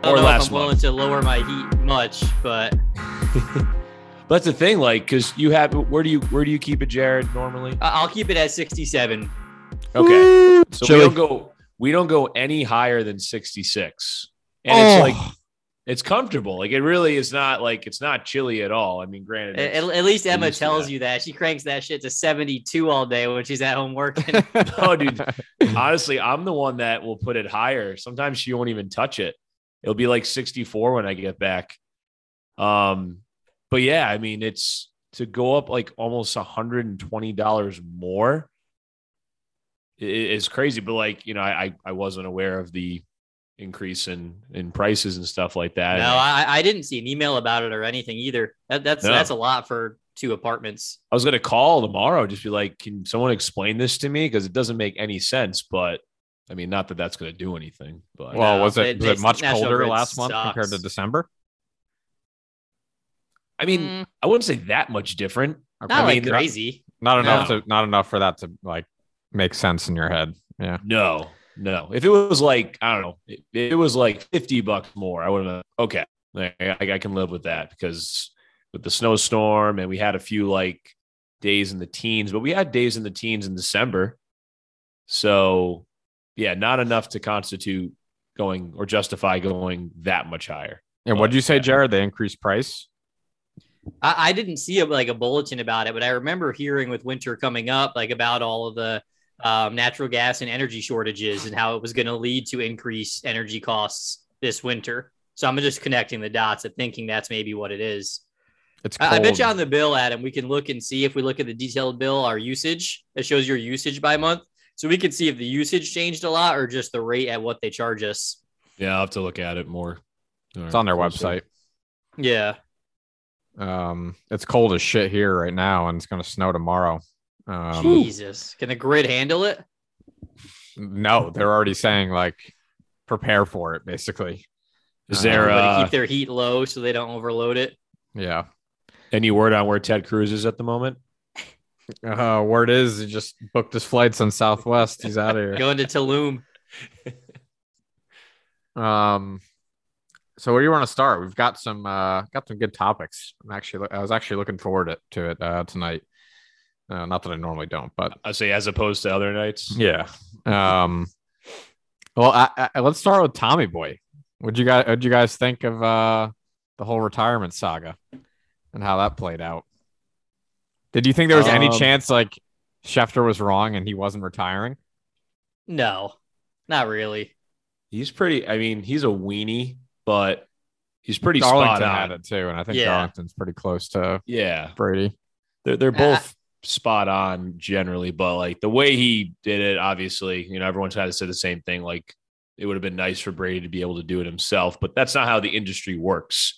I don't know if I'm willing to lower my heat much, but that's the thing. Like, because you have, where do you keep it, Jared? Normally, I'll keep it at 67. Okay, so we don't go any higher than 66, and it's like it's comfortable. Like, it really is not like it's not chilly at all. I mean, granted, at least Emma tells you that. She cranks that shit to 72 all day when she's at home working. No, dude, honestly, I'm the one that will put it higher. Sometimes she won't even touch it. It'll be like 64 when I get back. But yeah, I mean, it's to go up like almost $120 more is crazy. But like, you know, I wasn't aware of the increase in prices and stuff like that. No, I didn't see an email about it or anything either. That's a lot for two apartments. I was going to call tomorrow, just be like, can someone explain this to me? Because it doesn't make any sense, but I mean, not that that's going to do anything. But well, was it much colder last month compared to December? I mean, I wouldn't say that much different. Not crazy. Not enough for that to like make sense in your head. Yeah. No. If it was like, I don't know, it was like $50 more, I would have. Okay, I can live with that, because with the snowstorm, and we had a few like days in the teens, but we had days in the teens in December, so. Yeah, not enough to constitute going or justify going that much higher. And what did you say, Jared? They increased price? I didn't see a bulletin about it, but I remember hearing with winter coming up, like about all of the natural gas and energy shortages and how it was going to lead to increased energy costs this winter. So I'm just connecting the dots and thinking that's maybe what it is. It's cold. I bet you on the bill, Adam, we can look and see if we look at the detailed bill, our usage. It shows your usage by month. So we could see if the usage changed a lot or just the rate at what they charge us. Yeah, I'll have to look at it more. It's on their website. Yeah. It's cold as shit here right now, and it's going to snow tomorrow. Jesus. Can the grid handle it? No, they're already saying, like, prepare for it, basically. Is there to keep their heat low so they don't overload it? Yeah. Any word on where Ted Cruz is at the moment? Word is he just booked his flights on Southwest. He's out of here. Going to Tulum. So where do you want to start? We've got some good topics. I was actually looking forward to it tonight. Not that I normally don't, but I say as opposed to other nights. Yeah. Well, let's start with Tommy Boy. What'd you guys think of the whole retirement saga and how that played out? Did you think there was any chance like Schefter was wrong and he wasn't retiring? No, not really. He's pretty. I mean, he's a weenie, but he's pretty spot on at it too. And I think Darlington's pretty close to Brady. They're both spot on generally, but like the way he did it, obviously, you know, everyone's had to say the same thing. Like it would have been nice for Brady to be able to do it himself, but that's not how the industry works.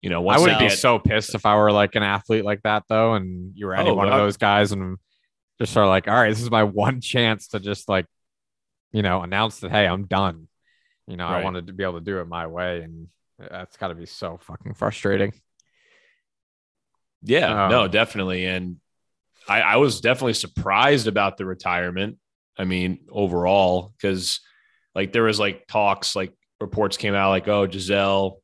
You know, I would be so pissed if I were like an athlete like that, though, and you were any one of those guys and just sort of like, all right, this is my one chance to just like, you know, announce that, hey, I'm done. You know, right. I wanted to be able to do it my way. And that's got to be so fucking frustrating. Yeah, no, definitely. And I was definitely surprised about the retirement. I mean, overall, because like there was like talks, like reports came out like, oh, Giselle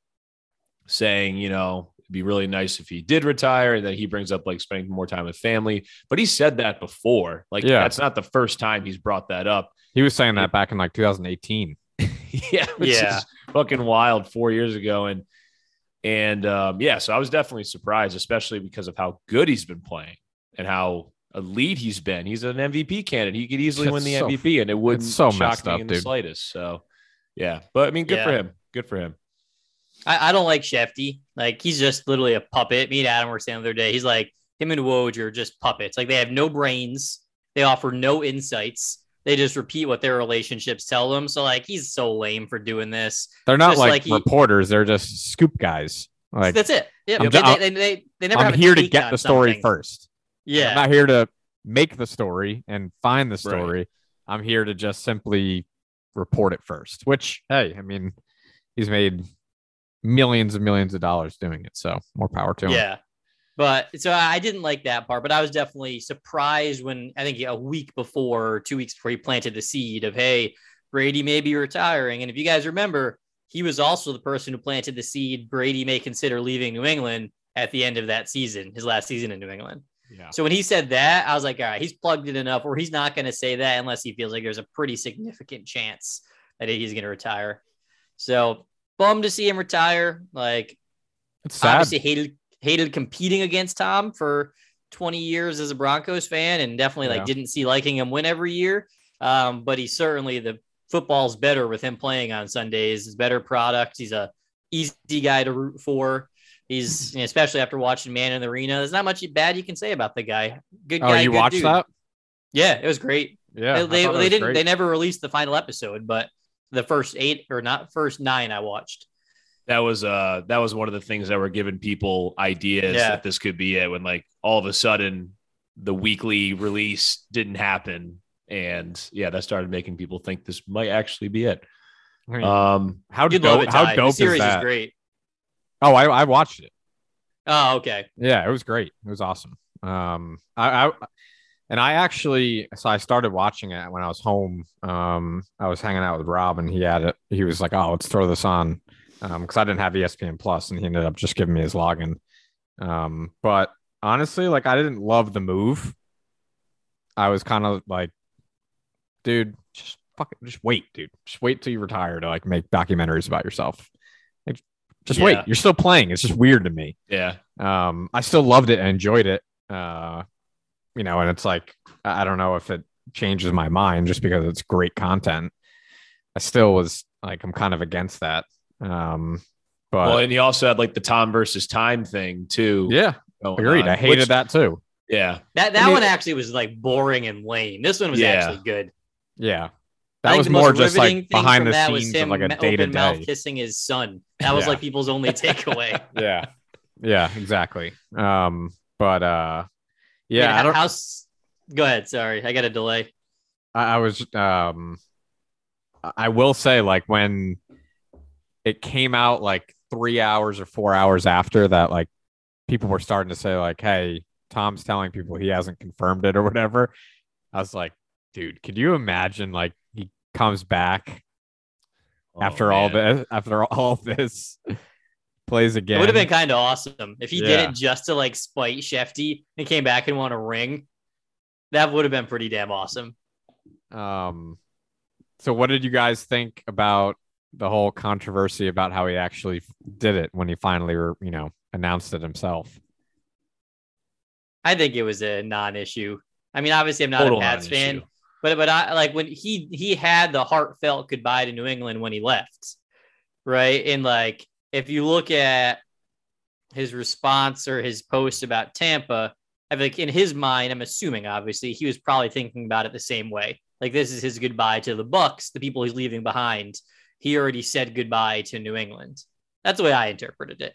saying, you know, it'd be really nice if he did retire. And then he brings up like spending more time with family. But he said that before. Like, that's not the first time he's brought that up. He was saying that back in like 2018. Which is fucking wild 4 years ago. And so I was definitely surprised, especially because of how good he's been playing and how elite he's been. He's an MVP candidate. He could easily win the MVP and it wouldn't shock me in the slightest. So, yeah. But I mean, good for him. Good for him. I don't like Shefty. Like, he's just literally a puppet. Me and Adam were saying the other day, he's like, him and Woj are just puppets. Like, they have no brains. They offer no insights. They just repeat what their relationships tell them. So, like, he's so lame for doing this. They're not like reporters. They're just scoop guys. Like, that's it. Yeah, they never have a take on something. I'm here to get the story first. Yeah. I'm not here to make the story and find the story. Right. I'm here to just simply report it first, which, hey, I mean, he's made millions and millions of dollars doing it. So more power to him. Yeah. But so I didn't like that part, but I was definitely surprised when I think a week before, 2 weeks before he planted the seed of, hey, Brady may be retiring. And if you guys remember, he was also the person who planted the seed Brady may consider leaving New England at the end of that season, his last season in New England. Yeah. So when he said that, I was like, all right, he's plugged in enough, or he's not going to say that unless he feels like there's a pretty significant chance that he's going to retire. So bummed to see him retire. Like, it's sad. Obviously hated competing against Tom for 20 years as a Broncos fan, and definitely like didn't see liking him win every year. But he's certainly the football's better with him playing on Sundays. He's better product. He's a easy guy to root for. He's, you know, especially after watching Man in the Arena, there's not much bad you can say about the guy. Good guy. Oh, you watched that? Yeah, it was great. Yeah, they never released the final episode, but the first nine I watched. That was one of the things that were giving people ideas that this could be it, when like all of a sudden the weekly release didn't happen. And yeah, that started making people think this might actually be it. How dope is that? The series is great. Oh, I watched it. Oh, okay. Yeah, it was great. It was awesome. I started watching it when I was home. I was hanging out with Rob, and he had it. He was like, "Oh, let's throw this on," because I didn't have ESPN Plus, and he ended up just giving me his login. But honestly, like, I didn't love the move. I was kind of like, dude, just wait, dude. Just wait till you retire to like make documentaries about yourself. Like, wait. You're still playing. It's just weird to me. Yeah. I still loved it and enjoyed it. And it's like, I don't know if it changes my mind just because it's great content. I still was like, I'm kind of against that. And he also had like the Tom versus time thing too. Yeah. Agreed. I hated that too. Yeah. That one actually was like boring and lame. This one was actually good. Yeah. That was more just like behind the scenes of like a day to day kissing his son. That was like people's only takeaway. Yeah. Yeah, exactly. I don't know. Go ahead. Sorry. I got a delay. I will say, like, when it came out like 3 hours or 4 hours after that, like people were starting to say like, hey, Tom's telling people he hasn't confirmed it or whatever. I was like, dude, could you imagine like he comes back after all this plays again? It would have been kind of awesome if he did it just to like spite Shefty and came back and won a ring. That would have been pretty damn awesome. So what did you guys think about the whole controversy about how he actually did it when he finally, announced it himself? I think it was a non-issue. I mean, obviously, I'm not a Pats fan, but I like when he had the heartfelt goodbye to New England when he left, right? And like, if you look at his response or his post about Tampa, I think in his mind, I'm assuming obviously he was probably thinking about it the same way. Like, this is his goodbye to the Bucs, the people he's leaving behind. He already said goodbye to New England. That's the way I interpreted it.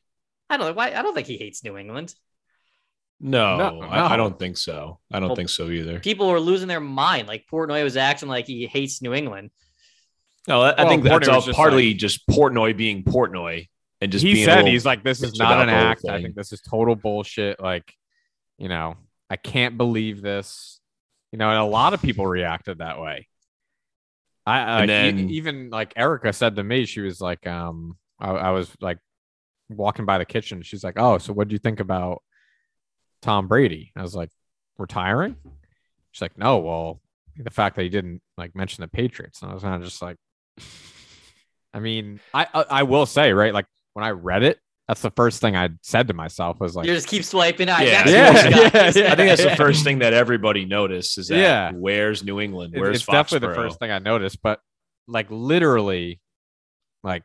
I don't know why. I don't think he hates New England. No. I don't think so. I don't think so either. People were losing their mind. Like Portnoy was acting like he hates New England. No, I think that's all partly just Portnoy being Portnoy and just he's like, this is not an act. I think this is total bullshit. Like, I can't believe this. And a lot of people reacted that way. Even like Erica said to me, she was like, I was like walking by the kitchen. She's like, oh, so what do you think about Tom Brady? I was like, retiring? She's like, no, well, the fact that he didn't like mention the Patriots. And I was kind of just like, I mean, I will say, right, like when I read it, that's the first thing I said to myself was like, you just keep swiping out. I think that's the first thing that everybody noticed is that where's New England? Where's Foxborough? It's definitely the first thing I noticed, but like literally, like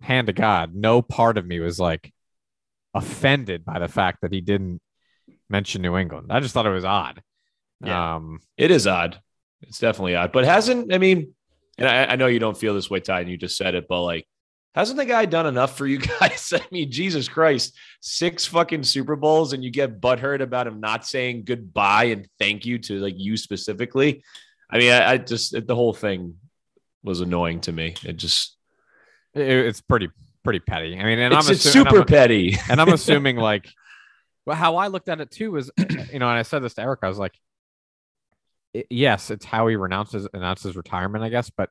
hand to God, no part of me was like offended by the fact that he didn't mention New England. I just thought it was odd. Yeah. It is odd. It's definitely odd. But I know you don't feel this way, Ty, and you just said it, but like, hasn't the guy done enough for you guys? I mean, Jesus Christ, 6 fucking Super Bowls, and you get butthurt about him not saying goodbye and thank you to like you specifically. I mean, the whole thing was annoying to me. It's pretty petty. I mean, petty. And I'm assuming like. Well, how I looked at it too was, and I said this to Erica, I was like, yes, it's how he announces retirement, I guess, but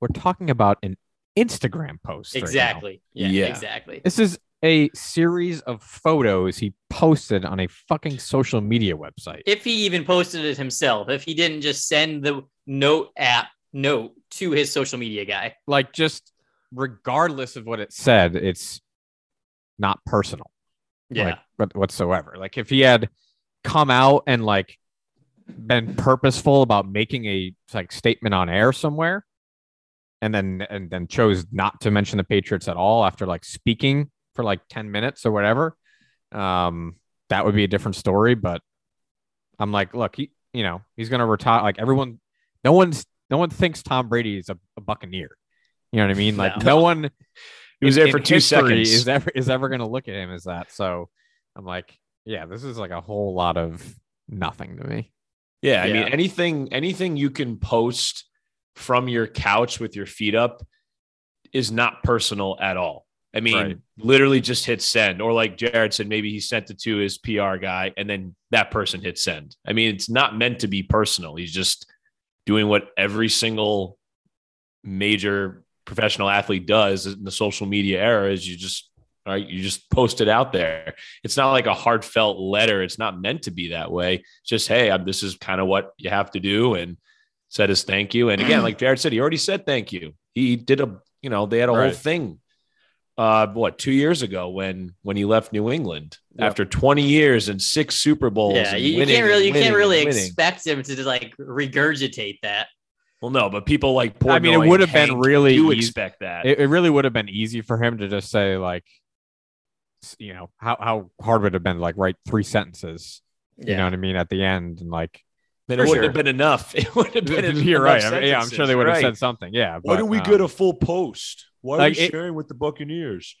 we're talking about an Instagram posts. Exactly. Right now. Yeah, exactly. This is a series of photos he posted on a fucking social media website. If he even posted it himself, if he didn't just send the note app note to his social media guy. Like, just regardless of what it said, it's not personal. Yeah. Like, whatsoever. Like, if he had come out and like been purposeful about making a like statement on air somewhere, and then chose not to mention the Patriots at all after like speaking for like 10 minutes or whatever, that would be a different story. But I'm like, look, he's going to retire. Like, everyone, no one thinks Tom Brady is a Buccaneer. You know what I mean? Like, no one who was there for 2 seconds is ever going to look at him as that. So I'm like, yeah, this is like a whole lot of nothing to me. Yeah. I mean, anything you can post from your couch with your feet up is not personal at all. I mean, Literally just hit send, or like Jared said, maybe he sent it to his PR guy and then that person hit send. I mean, it's not meant to be personal. He's just doing what every single major professional athlete does in the social media era, is you just post it out there. It's not like a heartfelt letter. It's not meant to be that way. It's just, hey, this is kind of what you have to do, and said his thank you. And again, like Jared said, he already said thank you. He did they had a whole thing. 2 years ago when he left New England after 20 years and 6 Super Bowls. Yeah, you can't really expect him to like regurgitate that. Well, no, but people like Portnoy, I mean, it would have been really easy. Expect that. It really would have been easy for him to just say, like, you know, how hard would it have been to like write 3 sentences? Yeah. You know what I mean? At the end, and like, then it wouldn't have been enough. It would have been. You're right. I mean, yeah, I'm sure they would have said something. Yeah. But, why do we get a full post? Why are we sharing with the Buccaneers?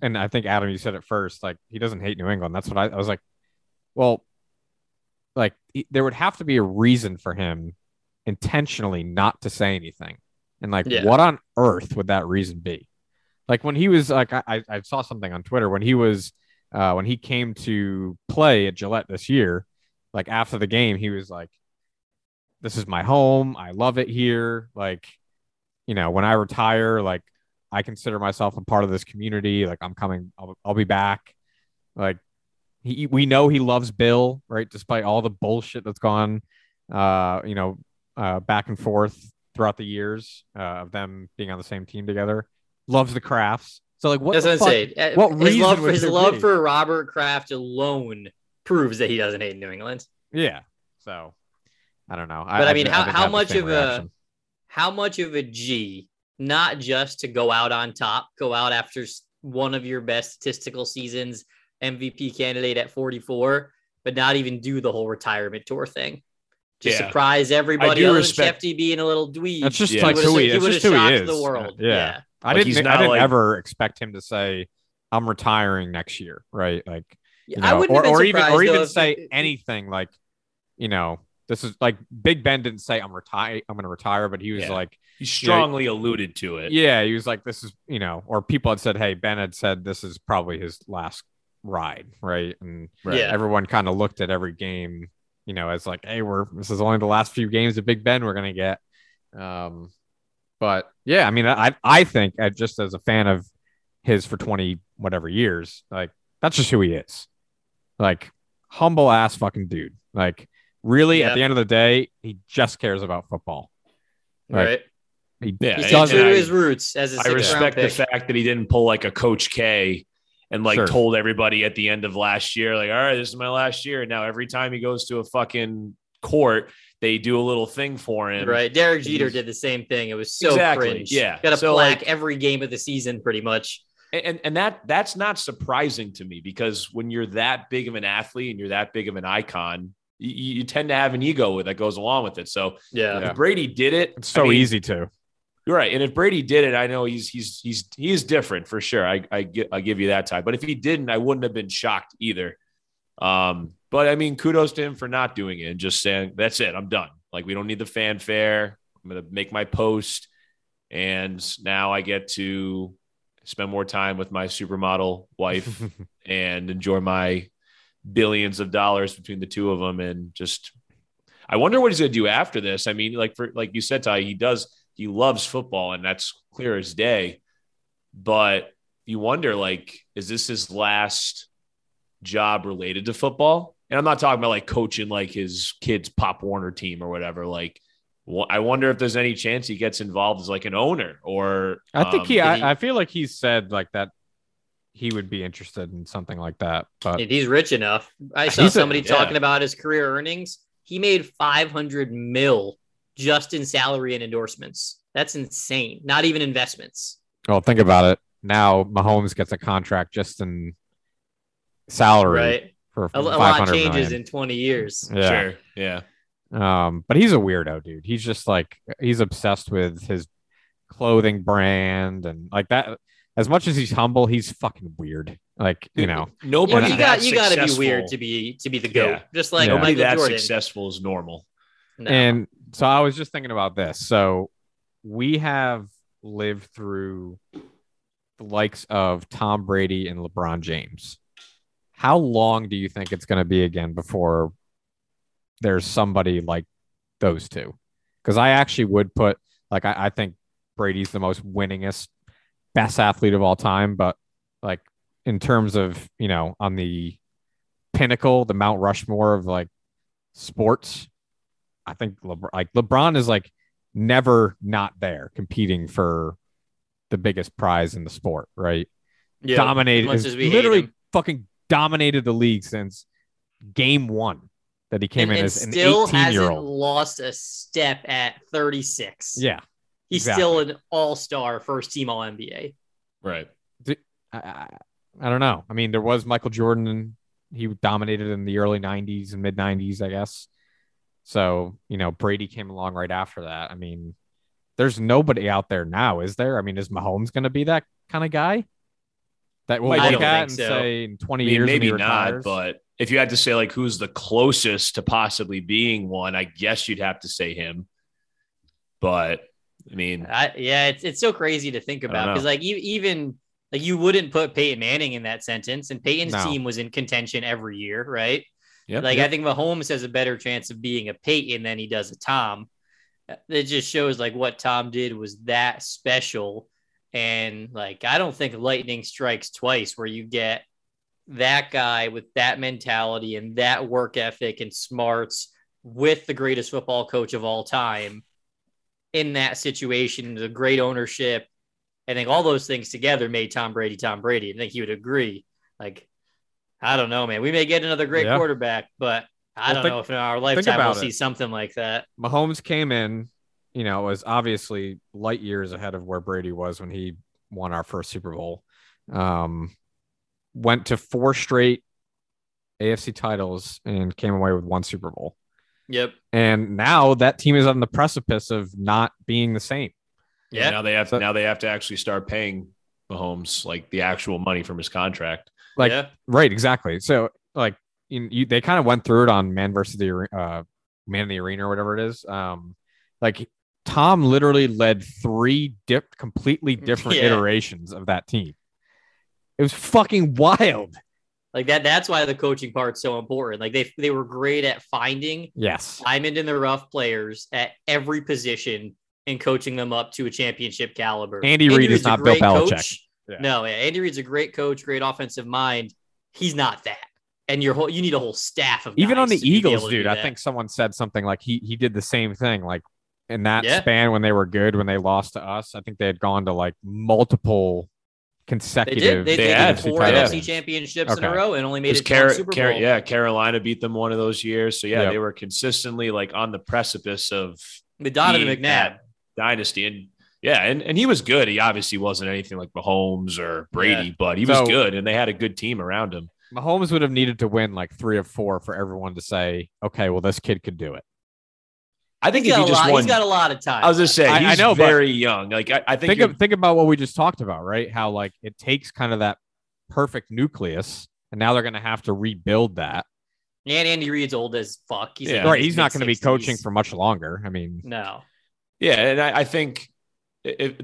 And I think, Adam, you said it first, like, he doesn't hate New England. That's what I was like. Well, like, there would have to be a reason for him intentionally not to say anything. And like, what on earth would that reason be? Like, when he was like, I saw something on Twitter when he was when he came to play at Gillette this year. Like, after the game, he was like, this is my home. I love it here. Like, you know, when I retire, like, I consider myself a part of this community. Like, I'm coming. I'll be back. Like, we know he loves Bill, right? Despite all the bullshit that's gone, back and forth throughout the years of them being on the same team together. Loves the Crafts. So, like, what the fuck? What reason would there be? His love for Robert Kraft alone proves that he doesn't hate New England. Yeah. So I don't know. But I mean, how much of a G, not just to go out on top, go out after one of your best statistical seasons, MVP candidate at 44, but not even do the whole retirement tour thing. Just surprise everybody. Other than Shefty being a little dweeb. That's just like who he is. He would have shocked the world. Yeah. I didn't ever expect him to say, I'm retiring next year. Right. Like, you know, I wouldn't even say anything like, you know, this is like, Big Ben didn't say I'm going to retire, but he was like, he strongly alluded to it. Yeah. He was like, this is, you know, or people had said, hey, Ben had said this is probably his last ride. Right. And everyone kind of looked at every game, you know, as like, hey, this is only the last few games of Big Ben we're going to get. But yeah, I mean, I think just as a fan of his for 20, whatever years, like, that's just who he is. Like, humble ass fucking dude. Like, really, at the end of the day, he just cares about football. Like, right. He's true to his roots as a 6th round pick. I respect the fact that he didn't pull like a Coach K and like told everybody at the end of last year, like, all right, this is my last year. And now every time he goes to a fucking court, they do a little thing for him. Right. Derek Jeter did the same thing. It was so cringe. Yeah. Got a plaque like, every game of the season pretty much. And that's not surprising to me, because when you're that big of an athlete and you're that big of an icon, you tend to have an ego that goes along with it. So if Brady did it, it's easy to. You're right. And if Brady did it, I know he is different for sure. I give you that time. But if he didn't, I wouldn't have been shocked either. But I mean, kudos to him for not doing it and just saying, that's it, I'm done. Like, we don't need the fanfare. I'm going to make my post. And now I get to spend more time with my supermodel wife and enjoy my billions of dollars between the two of them. And just, I wonder what he's going to do after this. I mean, like you said, Ty, he does, he loves football, and that's clear as day. But you wonder, like, is this his last job related to football? And I'm not talking about like coaching like his kid's Pop Warner team or whatever. Like, I wonder if there's any chance he gets involved as like an owner, or I think I feel like he said like that he would be interested in something like that. But if he's rich enough, I saw somebody talking about his career earnings. He made $500 million just in salary and endorsements. That's insane. Not even investments. Well, think about it. Now Mahomes gets a contract just in salary, right? For a lot changes million in 20 years. Yeah. Sure. Yeah. But he's a weirdo, dude. He's just like, he's obsessed with his clothing brand and like that. As much as he's humble, he's fucking weird. Like, you know, nobody you gotta be weird to be the GOAT. Yeah. Just like nobody Michael Jordan. Successful is normal. No. And so I was just thinking about this. So we have lived through the likes of Tom Brady and LeBron James. How long do you think it's going to be again before there's somebody like those two? Because I actually would put, like, I think Brady's the most winningest, best athlete of all time. But like in terms of, you know, on the pinnacle, the Mount Rushmore of like sports, I think LeBron is like never not there competing for the biggest prize in the sport. Right. Yeah. Fucking dominated the league since game one. That he came in as an 18-year-old. Still hasn't lost a step at 36. Yeah. He's still an all-star, first-team All-NBA. Right. I don't know. I mean, there was Michael Jordan, and he dominated in the early 90s and mid-90s, I guess. So, you know, Brady came along right after that. I mean, there's nobody out there now, is there? I mean, is Mahomes going to be that kind of guy? That will look at and say in 20 years maybe he retires? Not, but... If you had to say, like, who's the closest to possibly being one, I guess you'd have to say him. But I mean, it's so crazy to think about, because like you wouldn't put Peyton Manning in that sentence, and Peyton's team was in contention every year. Right. Yep, like I think Mahomes has a better chance of being a Peyton than he does a Tom. It just shows like what Tom did was that special. And like, I don't think lightning strikes twice where you get that guy with that mentality and that work ethic and smarts with the greatest football coach of all time in that situation, the great ownership. I think all those things together made Tom Brady. I think he would agree. Like, I don't know, man, we may get another great quarterback, but I don't know if in our lifetime we'll see something like that. Mahomes came in, you know, was obviously light years ahead of where Brady was when he won our first Super Bowl. Went to 4 straight AFC titles and came away with 1 Super Bowl. Yep. And now that team is on the precipice of not being the same. Yeah. And now they have to actually start paying Mahomes like the actual money from his contract. Like, right. Exactly. So like they kind of went through it on Man in the Arena or whatever it is. Like Tom literally led 3 completely different iterations of that team. It was fucking wild. Like that. That's why the coaching part's so important. Like they were great at finding diamond in the rough players at every position and coaching them up to a championship caliber. Andy Reid is not Bill Belichick. Yeah. No, Andy Reid's a great coach, great offensive mind. He's not that. And you need a whole staff of even on the Eagles, dude. I think someone said something like he did the same thing. Like in that span when they were good, when they lost to us, I think they had gone to like multiple consecutive. They had 4 NFC championships in a row and only made it to Super Bowl. Carolina beat them one of those years. So they were consistently like on the precipice of the Donovan McNabb dynasty. And and he was good. He obviously wasn't anything like Mahomes or Brady, but he was good, and they had a good team around him. Mahomes would have needed to win like 3 or 4 for everyone to say, okay, well, this kid could do it. I think he's got a lot of time. I was just saying, he's very young. Like I think about what we just talked about, right? How like it takes kind of that perfect nucleus, and now they're going to have to rebuild that. And Andy Reid's old as fuck. He's he's not going to be coaching for much longer. I mean, no. Yeah, and I think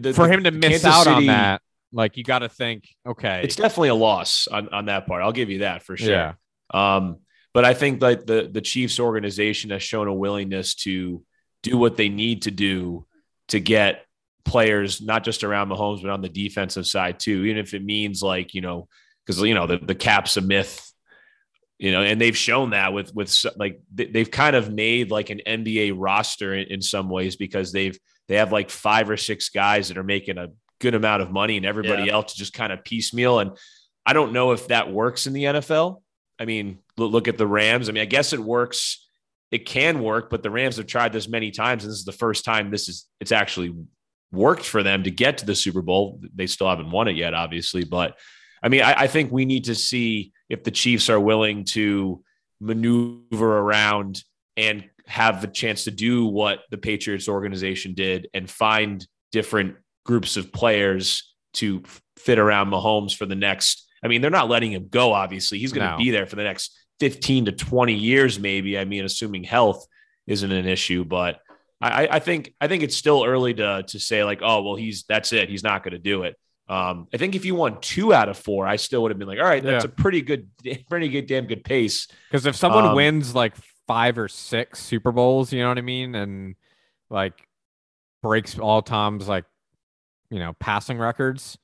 for him to miss out on that, like you got to think, okay, it's definitely a loss on that part. I'll give you that for sure. Yeah. But I think like the Chiefs organization has shown a willingness to do what they need to do to get players, not just around Mahomes, but on the defensive side too, even if it means like, you know, because, you know, the cap's a myth, you know, and they've shown that with like, they've kind of made like an NBA roster in some ways, because they have like 5 or 6 guys that are making a good amount of money and everybody else just kind of piecemeal. And I don't know if that works in the NFL. I mean, look at the Rams. I mean, I guess it works. It can work, but the Rams have tried this many times, and this is the first time it's actually worked for them to get to the Super Bowl. They still haven't won it yet, obviously. But I mean, I think we need to see if the Chiefs are willing to maneuver around and have the chance to do what the Patriots organization did and find different groups of players to fit around Mahomes for the next. I mean, they're not letting him go, obviously. He's going to be there for the next 15 to 20 years, maybe. I mean, assuming health isn't an issue, but I think it's still early to say like, oh, well, that's it. He's not going to do it. I think if you won 2 out of 4, I still would have been like, all right, that's a pretty good, damn good pace. Because if someone wins like 5 or 6 Super Bowls, you know what I mean? And like breaks all Tom's like, you know, passing records,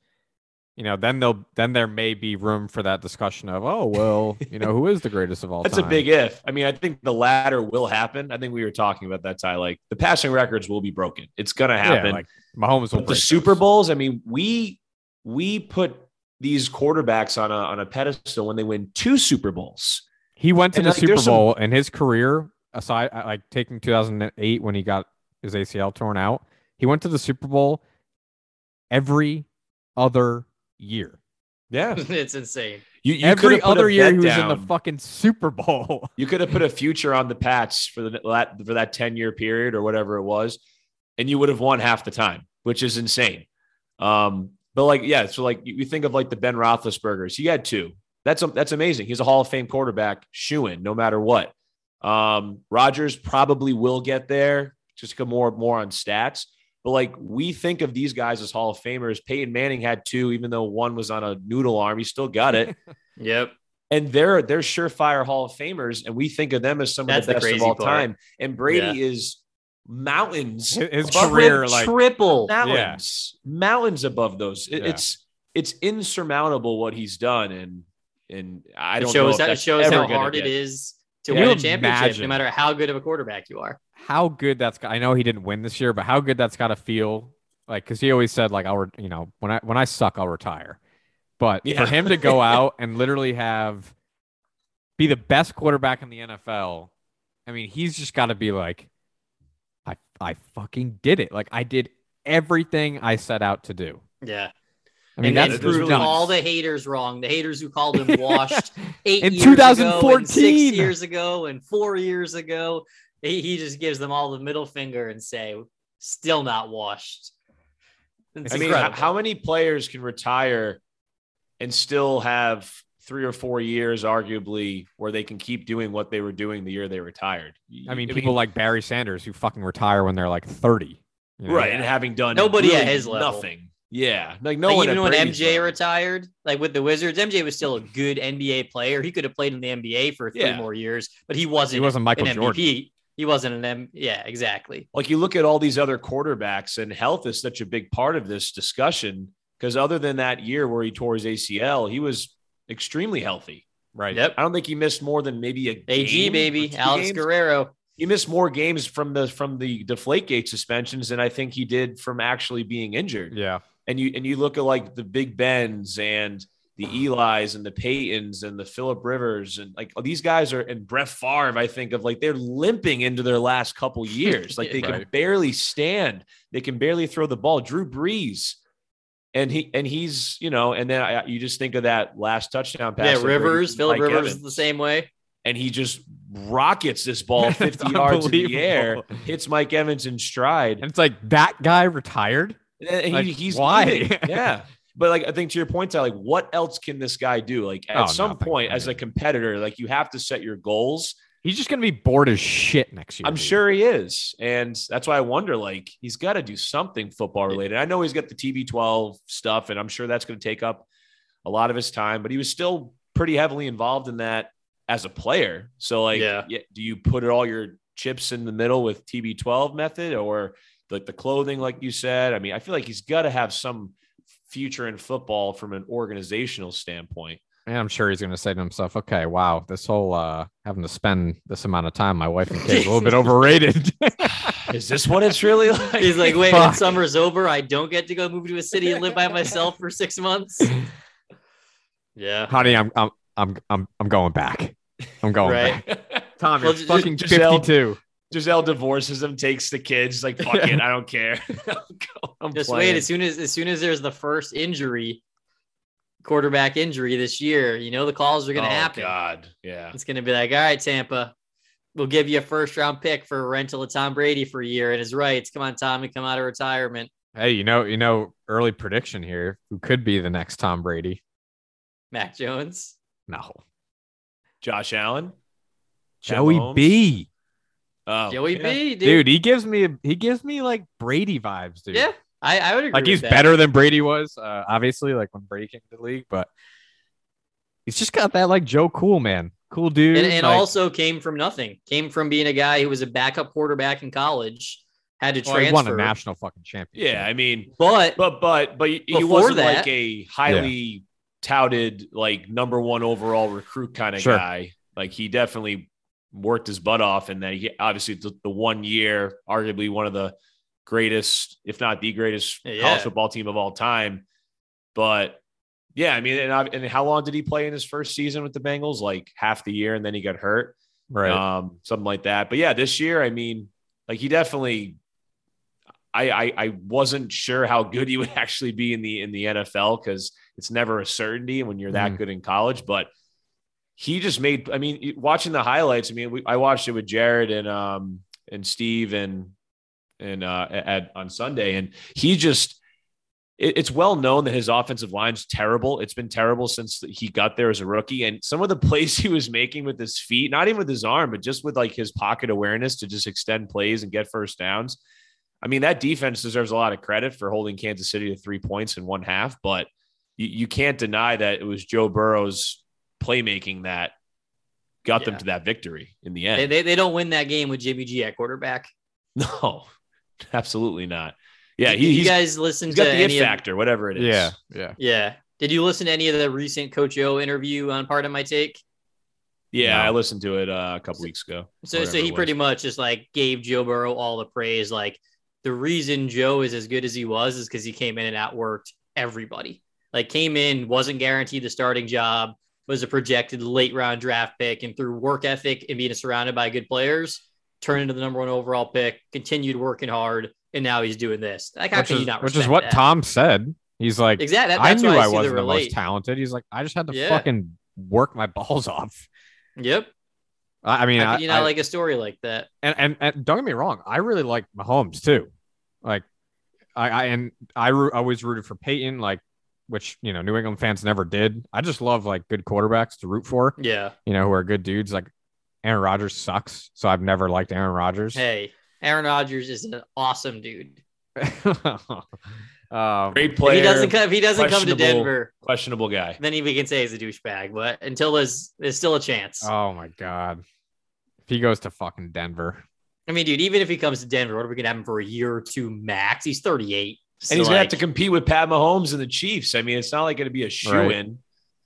you know, then there may be room for that discussion of, oh, well, you know, who is the greatest of all time? That's a big if. I mean, I think the latter will happen. I think we were talking about that, Ty. Like, the passing records will be broken. It's going to happen. Yeah, like Mahomes will break the Super Bowls. I mean, we put these quarterbacks on a pedestal when they win 2 Super Bowls. He went to the Super Bowl in his career, aside, like taking 2008 when he got his ACL torn out. He went to the Super Bowl every other year. Yeah. It's insane. You every other year he was in the fucking Super Bowl. You could have put a future on the Pats for that 10-year period or whatever it was, and you would have won half the time, which is insane. But like, yeah, so like you think of like the Ben Roethlisbergers. He had 2. That's amazing. He's a Hall of Fame quarterback, shoo-in, no matter what. Rodgers probably will get there. Just more on stats. But like, we think of these guys as Hall of Famers. Peyton Manning had 2, even though 1 was on a noodle arm. He still got it. Yep. And they're surefire Hall of Famers, and we think of them as some of the best of all time. And Brady is mountains. His career, like triple mountains, mountains above those. It's insurmountable what he's done, and I don't know. It shows how hard it is to win a championship, no matter how good of a quarterback you are. How good I know he didn't win this year, but how good that's got to feel like, because he always said like, when I suck, I'll retire. But for him to go out and literally be the best quarterback in the NFL, I mean, he's just got to be like, I fucking did it. Like, I did everything I set out to do. Yeah. I mean, and that's proved all the haters wrong. The haters who called him washed 8 in years 2014. Ago, and 6 years ago, and 4 years ago. He just gives them all the middle finger and say, still not washed. It's incredible. How many players can retire and still have 3 or 4 years, arguably, where they can keep doing what they were doing the year they retired? I mean, people like Barry Sanders who fucking retire when they're like 30. You know? Right, and having done nobody really at his level. Nothing. Yeah. Like no one. Even when MJ retired, like with the Wizards, MJ was still a good NBA player. He could have played in the NBA for 3 more years, but he wasn't. He wasn't Michael Jordan. He wasn't an M. Yeah, exactly. Like, you look at all these other quarterbacks, and health is such a big part of this discussion, because other than that year where he tore his ACL, he was extremely healthy. Right. Yep. I don't think he missed more than maybe a game. Baby, Alex games. Guerrero. He missed more games from the Deflategate suspensions than I think he did from actually being injured. Yeah. And you look at like the Big Bens and the Eli's and the Peytons and the Philip Rivers and like these guys and Brett Favre, I think of like, they're limping into their last couple years. Like, they can barely stand. They can barely throw the ball. Drew Brees. And he's, you know, and then you just think of that last touchdown pass. Yeah, Rivers, Philip Rivers is the same way. And he just rockets this ball 50 yards in the air, hits Mike Evans in stride. And it's like, that guy retired? And like, he's why? Yeah. But like, I think to your point, like, what else can this guy do? Like, at some point, as a competitor, like, you have to set your goals. He's just going to be bored as shit next year. I'm sure he is. And that's why I wonder, like, he's got to do something football related. I know he's got the TB12 stuff, and I'm sure that's going to take up a lot of his time, but he was still pretty heavily involved in that as a player. So like, do you put all your chips in the middle with TB12 method, or like the clothing, like you said. I mean, I feel like he's got to have some future in football from an organizational standpoint. And I'm sure he's going to say to himself, okay, wow, this whole having to spend this amount of time, my wife and kids, a little bit overrated. Is this what it's really like? He's like, wait, when summer's over, I don't get to go move to a city and live by myself for 6 months. Yeah. Honey, I'm going back. I'm going back. Tom, you're fucking 52. Giselle divorces him, takes the kids, like, fuck it, I don't care. I'm just playing. Wait, as soon as there's the first injury, quarterback injury this year, you know the calls are going to happen. God, yeah. It's going to be like, all right, Tampa, we'll give you a first-round pick for a rental of Tom Brady for a year and his rights. Come on, Tom, and come out of retirement. Hey, you know, early prediction here. Who could be the next Tom Brady? Mac Jones? No. Josh Allen? Joey B. Oh, Joey B, dude, he gives me like Brady vibes, dude. Yeah, I would agree. Like he's better than Brady was, obviously, like when Brady came to the league, but he's just got that like Joe Cool, man, cool dude, and like, also came from nothing, came from being a guy who was a backup quarterback in college, had to transfer. He won a national fucking championship. Yeah, I mean, but he wasn't that, like a highly touted like number one overall recruit kind of guy. Like he definitely worked his butt off, and then he obviously the 1 year, arguably one of the greatest, if not the greatest, college football team of all time. But yeah, I mean, and how long did he play in his first season with the Bengals? Like half the year, and then he got hurt, right? Something like that. But yeah, this year, I mean, like he definitely, I wasn't sure how good he would actually be in the NFL because it's never a certainty when you're that good in college, but. He just made, I mean, watching the highlights, I mean, I watched it with Jared and Steve on Sunday. And he just, it's well known that his offensive line's terrible. It's been terrible since he got there as a rookie. And some of the plays he was making with his feet, not even with his arm, but just with like his pocket awareness to just extend plays and get first downs. I mean, that defense deserves a lot of credit for holding Kansas City to 3 points in one half, but you can't deny that it was Joe Burrow's playmaking that got them to that victory in the end. They don't win that game with Jimmy G at quarterback. No, absolutely not. Yeah, you guys listen to the It Factor, whatever it is. Yeah. Did you listen to any of the recent Coach O interview on Part of My Take? Yeah, no. I listened to it a couple weeks ago. So he pretty much just like gave Joe Burrow all the praise. Like the reason Joe is as good as he was is because he came in and outworked everybody. Like came in, wasn't guaranteed the starting job. Was a projected late round draft pick, and through work ethic and being surrounded by good players, turned into the number one overall pick, continued working hard. And now he's doing this. Like, how can you not respect that? Which is what Tom said. He's like, exactly. I knew I wasn't the most talented. He's like, I just had to fucking work my balls off. Yep. I mean, you know, like a story like that. And don't get me wrong. I really like Mahomes too. Like I always rooted for Peyton. Like, which, you know, New England fans never did. I just love like good quarterbacks to root for. Yeah. You know, who are good dudes. Like Aaron Rodgers sucks. So I've never liked Aaron Rodgers. Hey, Aaron Rodgers is an awesome dude. Great player. If he doesn't come to Denver. Questionable guy. Then we can say he's a douchebag. But until there's still a chance. Oh, my God. If he goes to fucking Denver. I mean, dude, even if he comes to Denver, what are we going to have him for a year or two max? He's 38. So and he's going to have to compete with Pat Mahomes and the Chiefs. I mean, it's not like going to be a shoe-in. Right.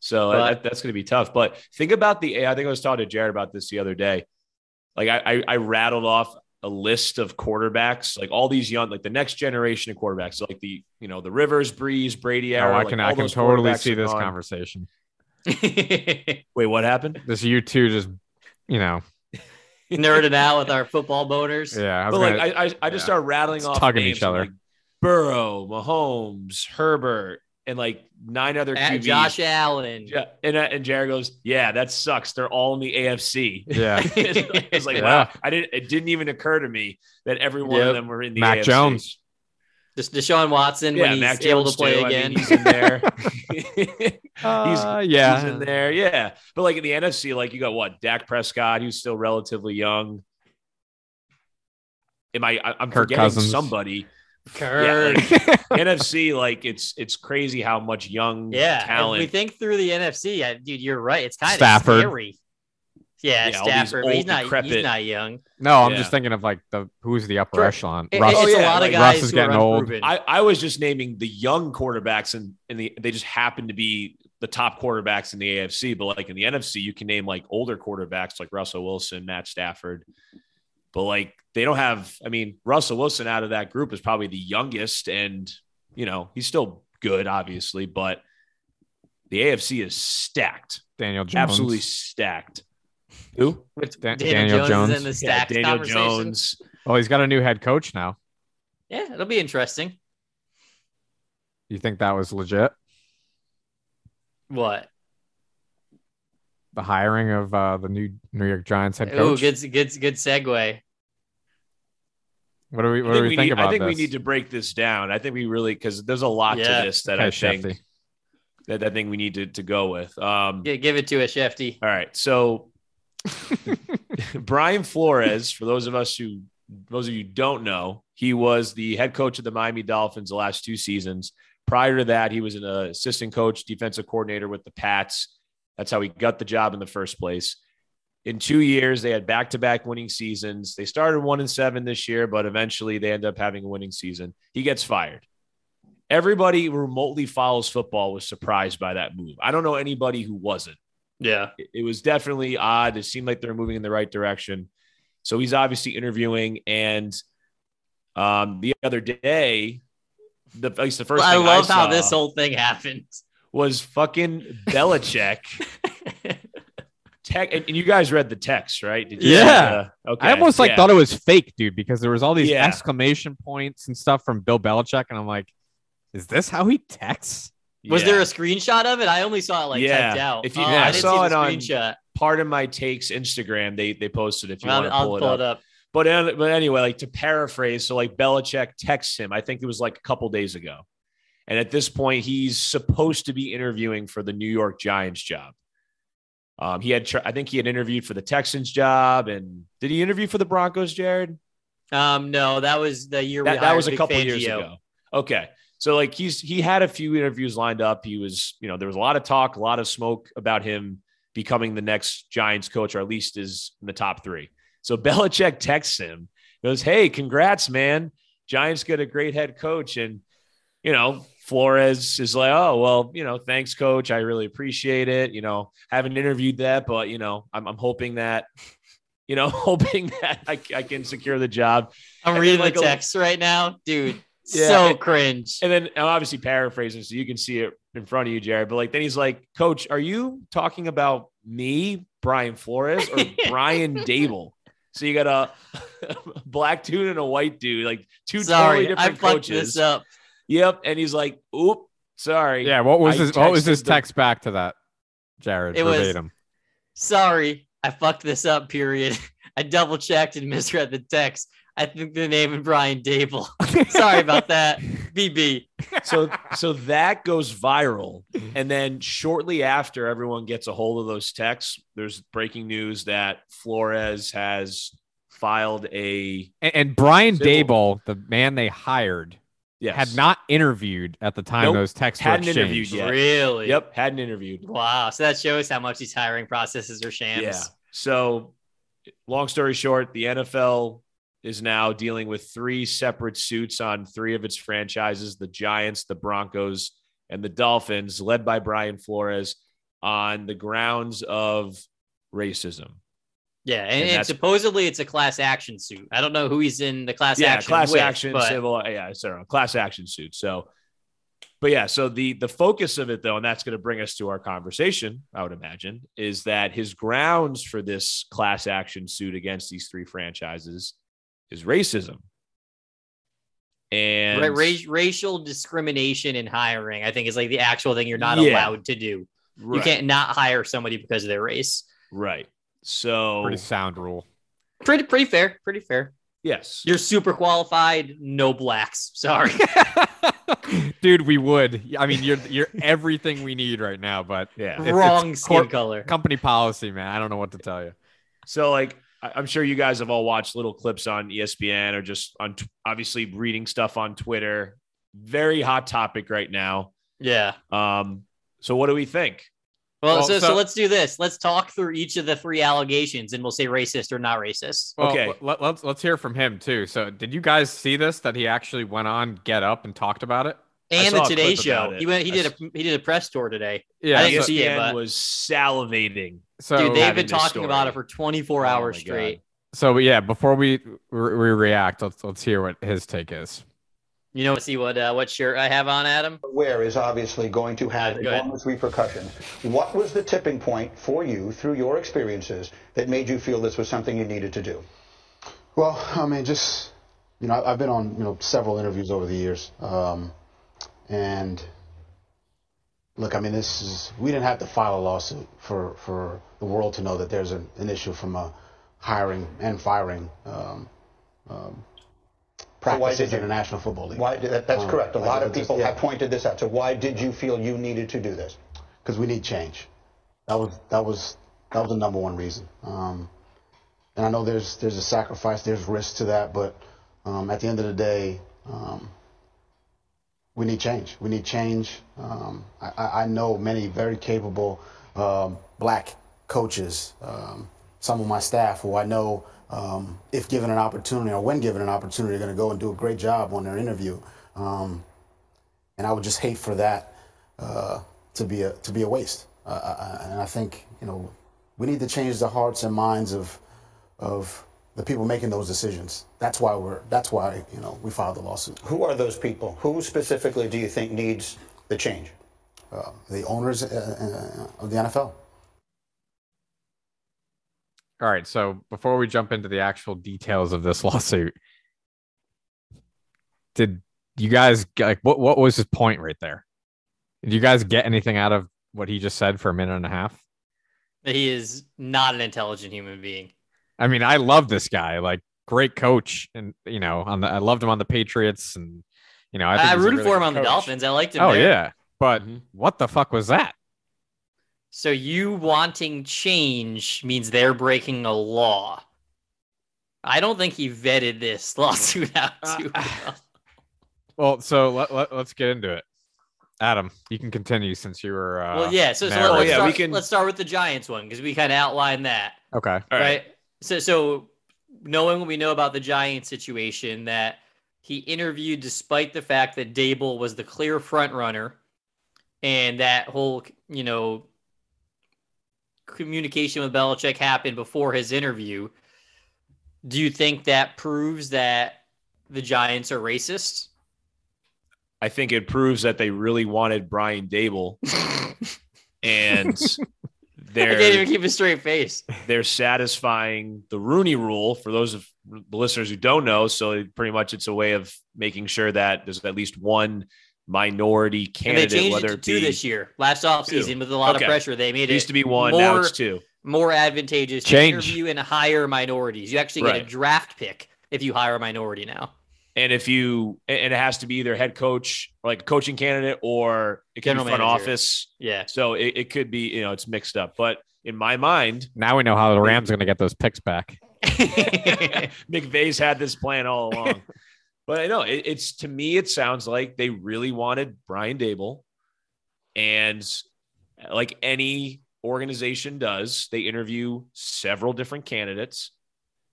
So that's going to be tough. But think about I think I was talking to Jared about this the other day. Like I rattled off a list of quarterbacks, like all these young, like the next generation of quarterbacks, so like the, you know, the Rivers, Breeze, Brady era. Oh, I can totally see this conversation. Wait, what happened? This you two just, you know. Nerded out with our football boners. Yeah. I just started rattling off tugging names, each other. Like, Burrow, Mahomes, Herbert, and like nine other QBs. Josh Allen. And Jared goes, yeah, that sucks. They're all in the AFC. Yeah. It's like, wow, it didn't even occur to me that every one of them were in the AFC. Mac Jones. Just Deshaun Watson when he's Mac able Jones to play too. Again. I mean, he's in there. He's in there. Yeah. But like in the NFC, like you got what? Dak Prescott, who's still relatively young. I'm Kirk forgetting Cousins. Somebody. Yeah, like, NFC, like it's crazy how much young talent. If we think through the NFC, dude, you're right. It's kind of scary. Yeah, Stafford. He's not young. No, I'm just thinking of like who's the upper echelon. It's a lot of guys. Russ is getting old. I was just naming the young quarterbacks, and they just happen to be the top quarterbacks in the AFC. But like in the NFC, you can name like older quarterbacks like Russell Wilson, Matt Stafford. But like they don't have. I mean, Russell Wilson out of that group is probably the youngest, and he's still good, obviously, but the AFC is stacked. Daniel Jones, absolutely stacked. Who? Daniel Jones. Is in the stacked conversation. Daniel Jones. Oh, he's got a new head coach now. Yeah, it'll be interesting. You think that was legit? What? The hiring of the new New York Giants head coach. Oh, good segue. What do we think about this? I think we need to break this down. I think we really, because there's a lot to this that I think we need to go with. Give it to us, Shefty. All right, so. Brian Flores, for those of you who don't know, he was the head coach of the Miami Dolphins the last two seasons. Prior to that, he was an assistant coach, defensive coordinator with the Pats. That's how he got the job in the first place. In 2 years, they had back-to-back winning seasons. They started 1-7 this year, but eventually they end up having a winning season. He gets fired. Everybody who remotely follows football was surprised by that move. I don't know anybody who wasn't. Yeah, it was definitely odd. It seemed like they're moving in the right direction. So he's obviously interviewing. And the other day, at least the first thing I love how this whole thing happened was fucking Belichick. And you guys read the text, right? Did you okay. I almost thought it was fake, dude, because there was all these exclamation points and stuff from Bill Belichick. And I'm like, is this how he texts? Was there a screenshot of it? I only saw it typed out. I saw it on Part of My Takes Instagram. They posted if you want to pull it up. But anyway, to paraphrase, Belichick texts him. I think it was a couple days ago. And at this point, he's supposed to be interviewing for the New York Giants job. I think he had interviewed for the Texans job. And did he interview for the Broncos, Jared? No, that was the year that was a couple years ago. Okay. So he had a few interviews lined up. He was, there was a lot of talk, a lot of smoke about him becoming the next Giants coach, or at least is in the top three. So Belichick texts him, goes, "Hey, congrats, man. Giants get a great head coach." And, Flores is like, "Oh, well, thanks, coach. I really appreciate it. Haven't interviewed that, but, I'm hoping that, hoping that I can secure the job." I'm reading the text right now, dude. Yeah, so cringe. And then I'm obviously paraphrasing, so you can see it in front of you, Jared. But then he's like, "Coach, are you talking about me, Brian Flores, or Brian Daboll?" So you got a black dude and a white dude, two totally different coaches. Sorry, I fucked this up. Yep. And he's like, "Oop, sorry." Yeah. What was his text back to that, Jared? It verbatim. "Sorry, I fucked this up. Period. I double checked and misread the text. I think the name is Brian Daboll. Sorry about that. BB." So that goes viral. And then shortly after everyone gets a hold of those texts, there's breaking news that Flores has filed a... And Brian Daboll, the man they hired, had not interviewed at the time those texts were exchanged. Hadn't interviewed yet. Really? Yep, hadn't interviewed. Wow. So that shows how much these hiring processes are shams. Yeah. So long story short, the NFL... is now dealing with three separate suits on three of its franchises, the Giants, the Broncos, and the Dolphins, led by Brian Flores, on the grounds of racism. Yeah, and supposedly it's a class action suit. I don't know who he's in the class action class with, action, but... civil, class action suit. So, so the focus of it, though, and that's going to bring us to our conversation, I would imagine, is that his grounds for this class action suit against these three franchises is racism and racial discrimination in hiring. I think is the actual thing you're not allowed to do. Right. You can't not hire somebody because of their race. Right. So pretty sound rule. Pretty fair. Pretty fair. Yes. You're super qualified. No blacks. Sorry, dude. We would. I mean, you're everything we need right now. But it's skin color. Company policy, man. I don't know what to tell you. So I'm sure you guys have all watched little clips on ESPN or just on obviously reading stuff on Twitter. Very hot topic right now. Yeah. So what do we think? Well, so let's do this. Let's talk through each of the three allegations, and we'll say racist or not racist. Well, okay, let's hear from him too. So, did you guys see this? That he actually went on Get Up and talked about it, and the Today Show. He did a press tour today. Yeah, I didn't see it, but was salivating. So, dude, they've been talking about it for 24 hours straight. God. So yeah, before we react, let's hear what his take is. You know, see what shirt I have on, Adam? Where is obviously going to have enormous repercussions. What was the tipping point for you through your experiences that made you feel this was something you needed to do? Well, I mean, just, you know, I've been on, you know, several interviews over the years. And look, I mean, this is, we didn't have to file a lawsuit for the world to know that there's an issue from a hiring and firing practices in the National Football League. That's correct. A lot of people have pointed this out. So why did you feel you needed to do this? Because we need change. That was the number one reason. And I know there's a sacrifice, there's risk to that, but at the end of the day, we need change. We need change. I know many very capable black coaches, some of my staff who I know, if given an opportunity or when given an opportunity, they're going to go and do a great job on their interview. And I would just hate for that to be a waste. And I think, you know, we need to change the hearts and minds of the people making those decisions. That's why, you know, we filed the lawsuit. Who are those people? Who specifically do you think needs the change? The owners of the NFL. All right, so before we jump into the actual details of this lawsuit, did you guys, like, what was his point right there? Did you guys get anything out of what he just said for a minute and a half? He is not an intelligent human being. I mean, I love this guy, like, great coach, and, you know, I loved him on the Patriots, and, you know, I rooted for him on the Dolphins. I liked him. Oh yeah, but what the fuck was that? So you wanting change means they're breaking a law. I don't think he vetted this lawsuit out too well. Well, so let's get into it. Adam, you can continue since you were... well, yeah, let's start with the Giants one because we kind of outlined that. Okay. All right. So knowing what we know about the Giants situation, that he interviewed despite the fact that Daboll was the clear front runner and that whole, you know... communication with Belichick happened before his interview. Do you think that proves that the Giants are racist? I think it proves that they really wanted Brian Daboll, and they can't even keep a straight face. They're satisfying the Rooney Rule for those of the listeners who don't know. So pretty much, it's a way of making sure that there's at least one minority candidate, and they changed it to two this year. Last offseason, with a lot of pressure, they made it used to be one. Now it's two. More advantageous to interview and hire minorities. You actually get a draft pick if you hire a minority now. And it has to be either head coach, like a coaching candidate, or it can be front office. Yeah. So it could be, you know, it's mixed up. But in my mind, now we know how the Rams are going to get those picks back. McVay's had this plan all along. But I know it's, to me, it sounds like they really wanted Brian Daboll, and like any organization does, they interview several different candidates.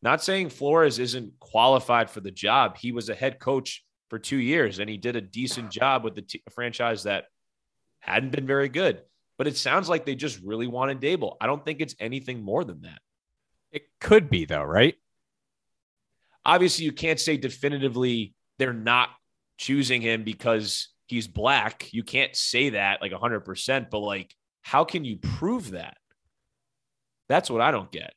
Not saying Flores isn't qualified for the job. He was a head coach for 2 years and he did a decent job with the franchise that hadn't been very good, but it sounds like they just really wanted Daboll. I don't think it's anything more than that. It could be though, right? Obviously, you can't say definitively they're not choosing him because he's black. You can't say that like 100%, but like, how can you prove that? That's what I don't get.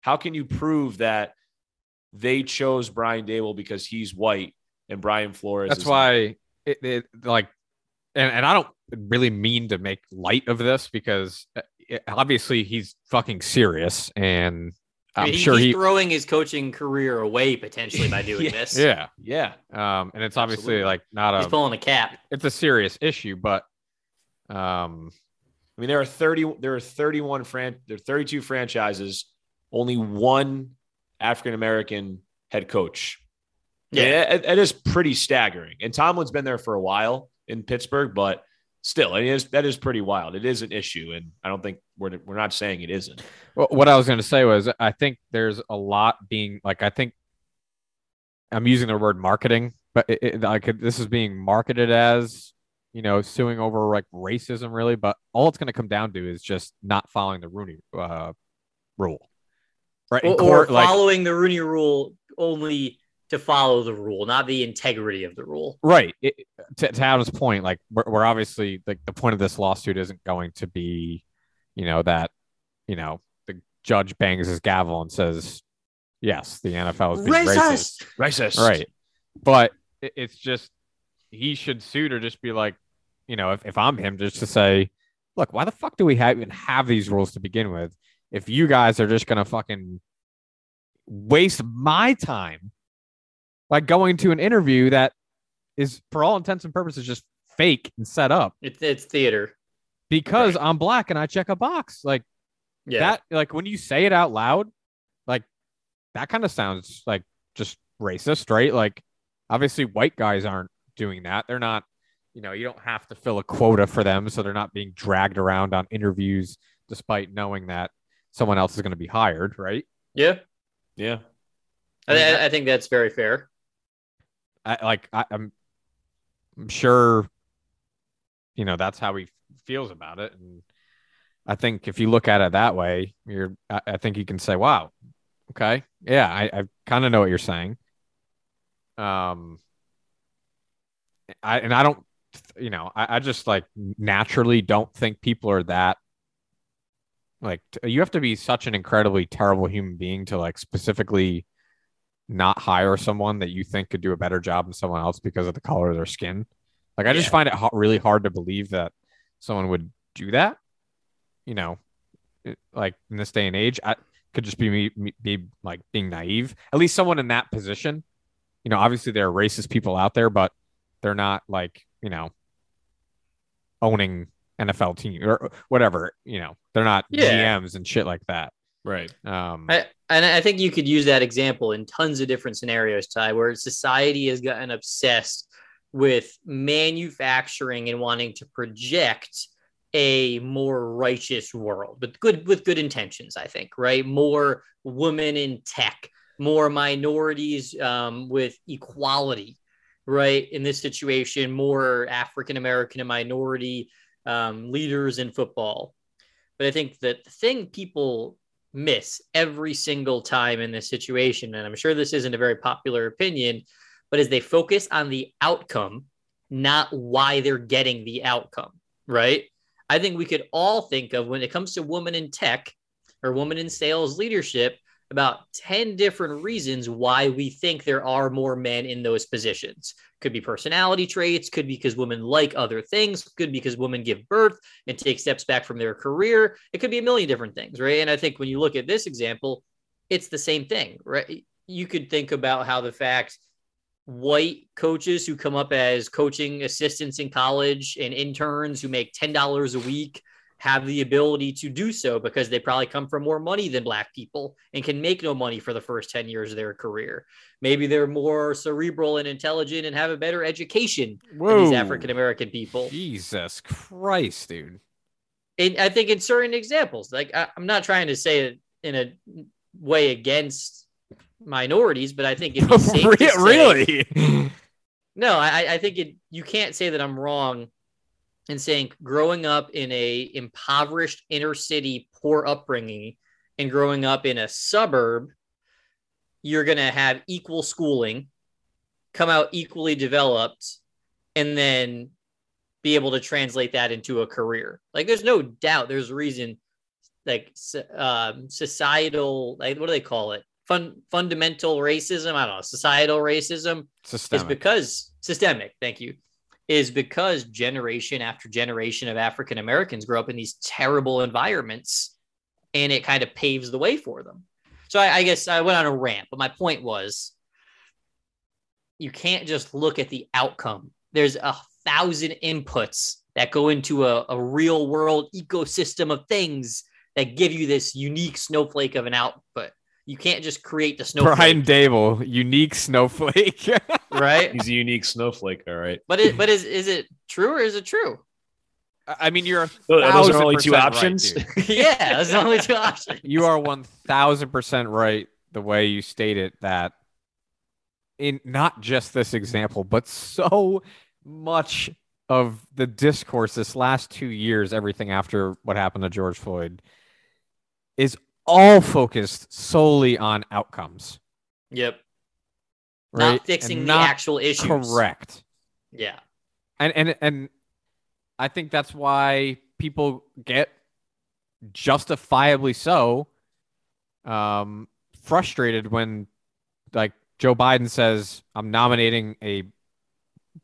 How can you prove that they chose Brian Daboll because he's white and Brian Flores? That's why it like, and I don't really mean to make light of this because obviously he's fucking serious, and I'm sure he's throwing his coaching career away potentially by doing this. Yeah. And it's obviously like he's pulling a cap. It's a serious issue, but I mean, there are 32 franchises, only one African American head coach. Yeah, it is pretty staggering. And Tomlin's been there for a while in Pittsburgh, but still, I mean, that is pretty wild. It is an issue, and I don't think we're not saying it isn't. Well, what I was going to say was I think there's a lot being like, I think I'm using the word marketing, but this is being marketed as, you know, suing over like racism, really. But all it's going to come down to is just not following the Rooney rule, right? Or, court, or following the Rooney rule only to follow the rule, not the integrity of the rule. Right. To Adam's point, like we're obviously like the point of this lawsuit isn't going to be, you know, that, you know, the judge bangs his gavel and says, yes, the NFL is being racist. Right. But it's just, he should sue to just be like, you know, if I'm him, just to say, look, why the fuck do we even have these rules to begin with? If you guys are just going to fucking waste my time by going to an interview that is, for all intents and purposes, just fake and set up. It's theater. Because right. I'm black and I check a box. Like, yeah. That, like, when you say it out loud, like, that kind of sounds like just racist, right? Like, obviously, white guys aren't doing that. They're not, you know, you don't have to fill a quota for them. So they're not being dragged around on interviews, despite knowing that someone else is going to be hired. Right. Yeah. Yeah. I think that's very fair. I'm sure, you know, that's how he feels about it. And I think if you look at it that way, I think you can say, wow, okay. Yeah. I kind of know what you're saying. I don't, you know, I just like naturally don't think people are that like, you have to be such an incredibly terrible human being to like specifically not hire someone that you think could do a better job than someone else because of the color of their skin. Like, I just find it really hard to believe that someone would do that, you know, like in this day and age. I could just be me like being naive, at least someone in that position, you know. Obviously there are racist people out there, but they're not like, you know, owning NFL team or whatever, you know, they're not GMs and shit like that. Right. I think you could use that example in tons of different scenarios, Ty, where society has gotten obsessed with manufacturing and wanting to project a more righteous world with good intentions, I think, right? More women in tech, more minorities with equality. Right. In this situation, more African-American and minority leaders in football. But I think that the thing people miss every single time in this situation, and I'm sure this isn't a very popular opinion, but is they focus on the outcome, not why they're getting the outcome. Right. I think we could all think of, when it comes to women in tech or women in sales leadership, about 10 different reasons why we think there are more men in those positions. Could be personality traits, could be because women like other things, could be because women give birth and take steps back from their career. It could be a million different things, right? And I think when you look at this example, it's the same thing, right? You could think about how the fact white coaches who come up as coaching assistants in college and interns who make $10 a week have the ability to do so because they probably come from more money than black people and can make no money for the first 10 years of their career. Maybe they're more cerebral and intelligent and have a better education than these African-American people. Jesus Christ, dude. And I think in certain examples, like I'm not trying to say it in a way against minorities, but I think it'd be safe to say, really? No, I think you can't say that I'm wrong and saying growing up in a impoverished inner city, poor upbringing, and growing up in a suburb, you're going to have equal schooling, come out equally developed, and then be able to translate that into a career. Like, there's no doubt there's a reason, like societal, like, what do they call it? Fundamental racism. I don't know. Societal racism is because systemic. Thank you. Is because generation after generation of African Americans grow up in these terrible environments, and it kind of paves the way for them. So I guess I went on a rant, but my point was, you can't just look at the outcome. There's 1,000 inputs that go into a real world ecosystem of things that give you this unique snowflake of an output. You can't just create the snowflake. Brian Daboll, unique snowflake. Right? He's a unique snowflake, all right. But is it true or is it true? I mean, you're those are only two options. Right, yeah, those are only two options. You are 1,000% right the way you stated that in not just this example, but so much of the discourse this last 2 years, everything after what happened to George Floyd is all focused solely on outcomes. Yep. Right? Not fixing the actual issues. Correct. Yeah. And I think that's why people get justifiably so frustrated when, like, Joe Biden says, I'm nominating a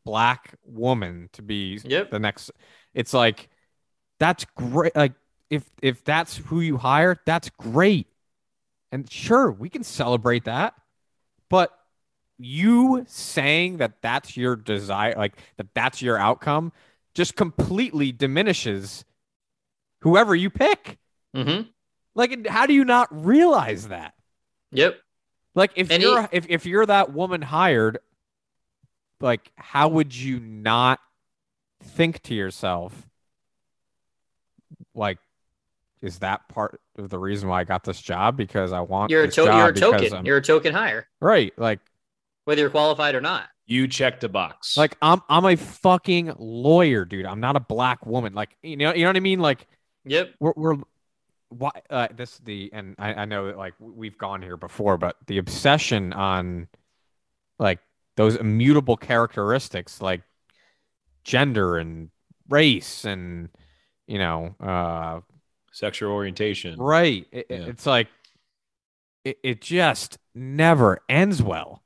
black woman to be the next. It's like, that's great. Like, if that's who you hire, that's great. And sure, we can celebrate that. But you saying that that's your desire, like that that's your outcome, just completely diminishes whoever you pick. Mm-hmm. Like, how do you not realize that? Yep. Like, if you're that woman hired, like, how would you not think to yourself, like, is that part of the reason why I got this job? Because I want you're a token hire, right? Like, whether you're qualified or not, you checked a box. Like, I'm a fucking lawyer, dude. I'm not a black woman. Like, you know what I mean? Like, yep. We're why I know that, like, we've gone here before, but the obsession on, like, those immutable characteristics like gender and race and, you know, sexual orientation. Right. It's like it just never ends well.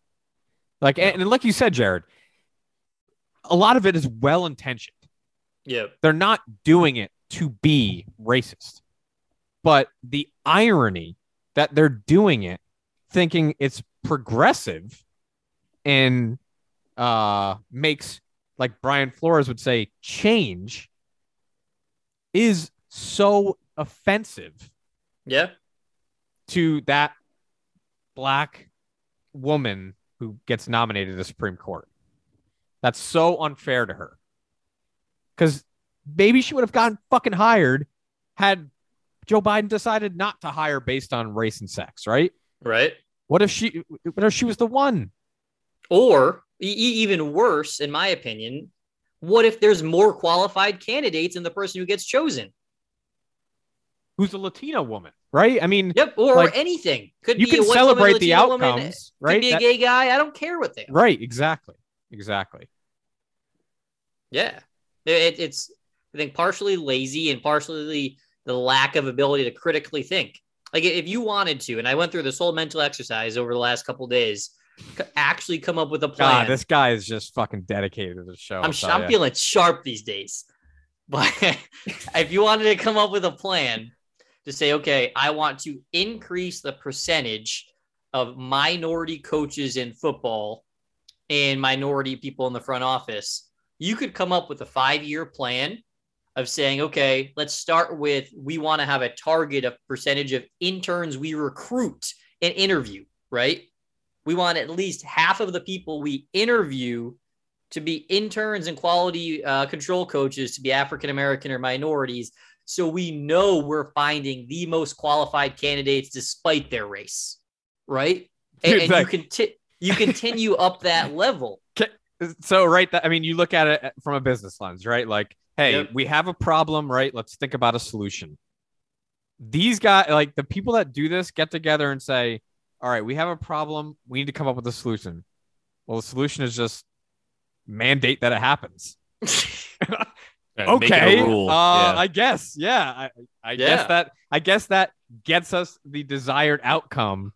Like, and like you said, Jared, a lot of it is well-intentioned. Yeah. They're not doing it to be racist. But the irony that they're doing it thinking it's progressive and makes, like Brian Flores would say, change is so offensive. Yeah. To that black woman who gets nominated to the Supreme Court. That's so unfair to her. Because maybe she would have gotten fucking hired had Joe Biden decided not to hire based on race and sex, right? Right. What if she was the one? Or even worse, in my opinion, what if there's more qualified candidates than the person who gets chosen? Who's a Latina woman, right? I mean, yep, or anything. Could you be can a white celebrate woman, the outcomes, woman, right? Could be a gay guy. I don't care what they are. Right, exactly. Yeah, it's I think partially lazy and partially the lack of ability to critically think. Like, if you wanted to, and I went through this whole mental exercise over the last couple of days, actually come up with a plan. God, this guy is just fucking dedicated to the show. I'm feeling sharp these days. But if you wanted to come up with a plan to say, okay, I want to increase the percentage of minority coaches in football and minority people in the front office, you could come up with a 5-year plan of saying, okay, let's start with, we want to have a target of percentage of interns we recruit and interview, right? We want at least half of the people we interview to be interns and quality control coaches to be African-American or minorities. So we know we're finding the most qualified candidates despite their race. Right. And you continue up that level. So, right. I mean, you look at it from a business lens, right? Like, hey, we have a problem, right? Let's think about a solution. These guys, like the people that do this, get together and say, all right, we have a problem. We need to come up with a solution. Well, the solution is just mandate that it happens. Okay. I guess. Yeah. I guess that gets us the desired outcome,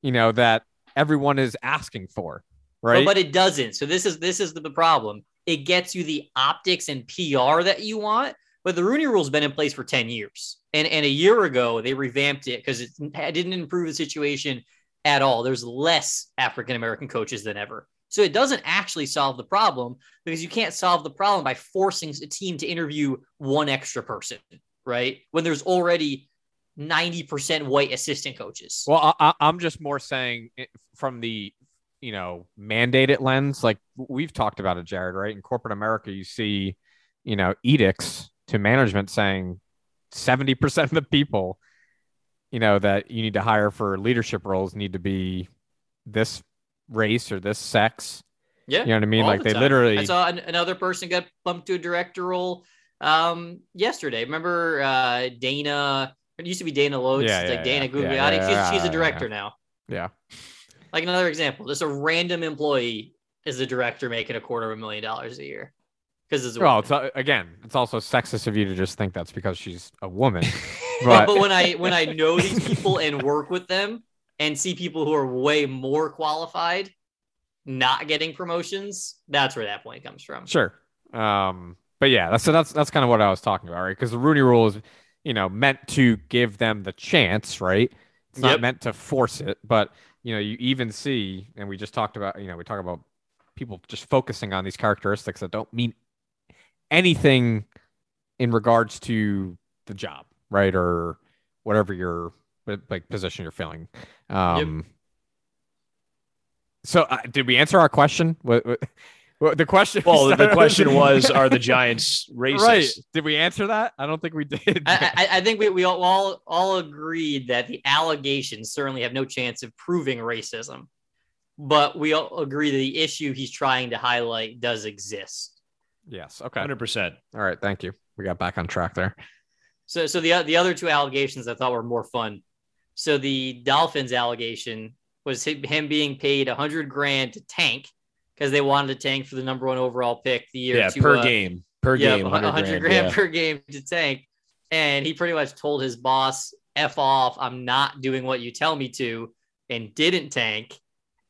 you know, that everyone is asking for. Right. But it doesn't. So this is the problem. It gets you the optics and PR that you want. But the Rooney Rule has been in place for 10 years. And a year ago, they revamped it because it didn't improve the situation at all. There's less African-American coaches than ever. So it doesn't actually solve the problem because you can't solve the problem by forcing a team to interview one extra person, right? When there's already 90% white assistant coaches. Well, I'm just more saying from the, you know, mandated lens, like we've talked about it, Jared, right? In corporate America, you see you know, edicts to management saying 70% of the people, you know, that you need to hire for leadership roles need to be this race or this sex. Yeah. You know what I mean? Like they literally. I saw another person got bumped to a director role yesterday. Remember Dana? It used to be Dana Lotz. Yeah, like Dana Gugliotti. She's a director now. Yeah. Like another example, just a random employee is a director making $250,000 a year. Because it's also sexist of you to just think that's because she's a woman. But, but when I know these people and work with them and see people who are way more qualified not getting promotions, that's where that point comes from. Sure. But yeah, that's kind of what I was talking about, right? Because the Rooney Rule is, you know, meant to give them the chance, right? It's not meant to force it, but you know, you even see, and we just talked about, you know, we talk about people just focusing on these characteristics that don't mean anything in regards to the job, right? Or whatever your like position you're filling. So did we answer our question? The question was, are the Giants racist? Right. Did we answer that? I don't think we did. I think we all agreed that the allegations certainly have no chance of proving racism. But we all agree that the issue he's trying to highlight does exist. Yes. Okay. 100%. All right. Thank you. We got back on track there. So the other two allegations I thought were more fun. So the Dolphins allegation was him being paid $100,000 to tank because they wanted to tank for the number one overall pick the year. Yeah, per game. $100,000 per game to tank. And he pretty much told his boss, F off, I'm not doing what you tell me to, and didn't tank.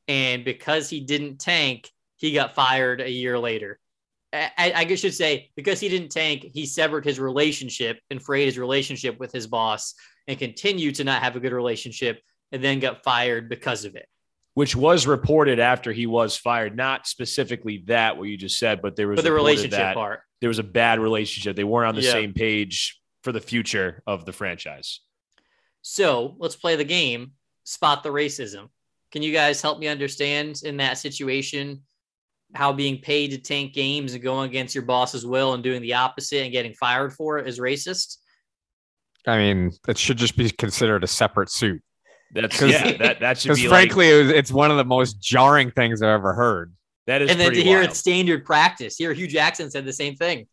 And because he didn't tank, he got fired a year later. I should say, because he didn't tank, he severed his relationship and frayed his relationship with his boss and continued to not have a good relationship and then got fired because of it. Which was reported after he was fired. Not specifically that, what you just said, but there was the relationship part. There was a bad relationship. They weren't on the same page for the future of the franchise. So let's play the game, Spot the Racism. Can you guys help me understand in that situation how being paid to tank games and going against your boss's will and doing the opposite and getting fired for it is racist? I mean, it should just be considered a separate suit. That should be, frankly, like, it's one of the most jarring things I've ever heard. That is, and then to hear wild. It's standard practice. Here, Hugh Jackson said the same thing.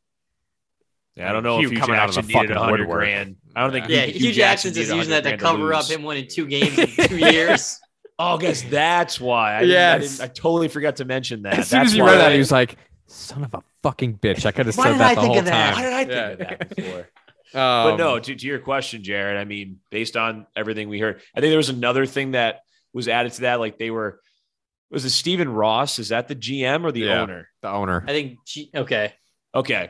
Yeah, I don't know if Hugh Jackson out of the needed $100,000. I don't think. Yeah, Hugh Jackson's just using that to cover up him winning 2 games in 2 years. Oh, I guess that's why. I totally forgot to mention that. As soon as you read that, he was like, son of a fucking bitch. I could have said that the whole time. Why did I think of that before? But no, to your question, Jared, I mean, based on everything we heard, I think there was another thing that was added to that. Like was it Stephen Ross? Is that the GM or the owner? The owner. I think, Okay. I thought it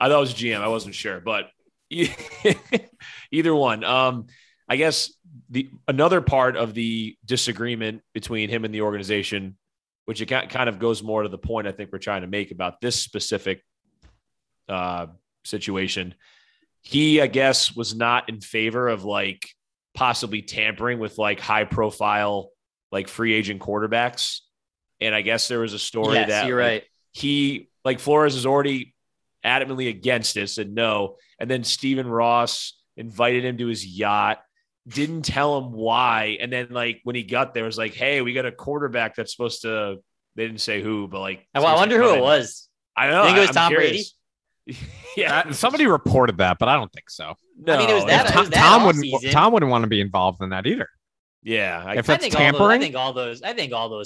was GM. I wasn't sure, but either one. I guess another part of the disagreement between him and the organization, which it kind of goes more to the point I think we're trying to make about this specific situation. He, I guess, was not in favor of like possibly tampering with like high profile, like free agent quarterbacks. And I guess there was a story that you're right. He, like Flores, is already adamantly against this and no. And then Stephen Ross invited him to his yacht, didn't tell him why. And then like when he got there, it was like, hey, we got a quarterback that's supposed to, they didn't say who, but like, I wonder who it was. I don't know. I think it was Tom Brady. Yeah. Somebody reported that, but I don't think so. No, I mean, Tom wouldn't want to be involved in that either. Yeah. I think all those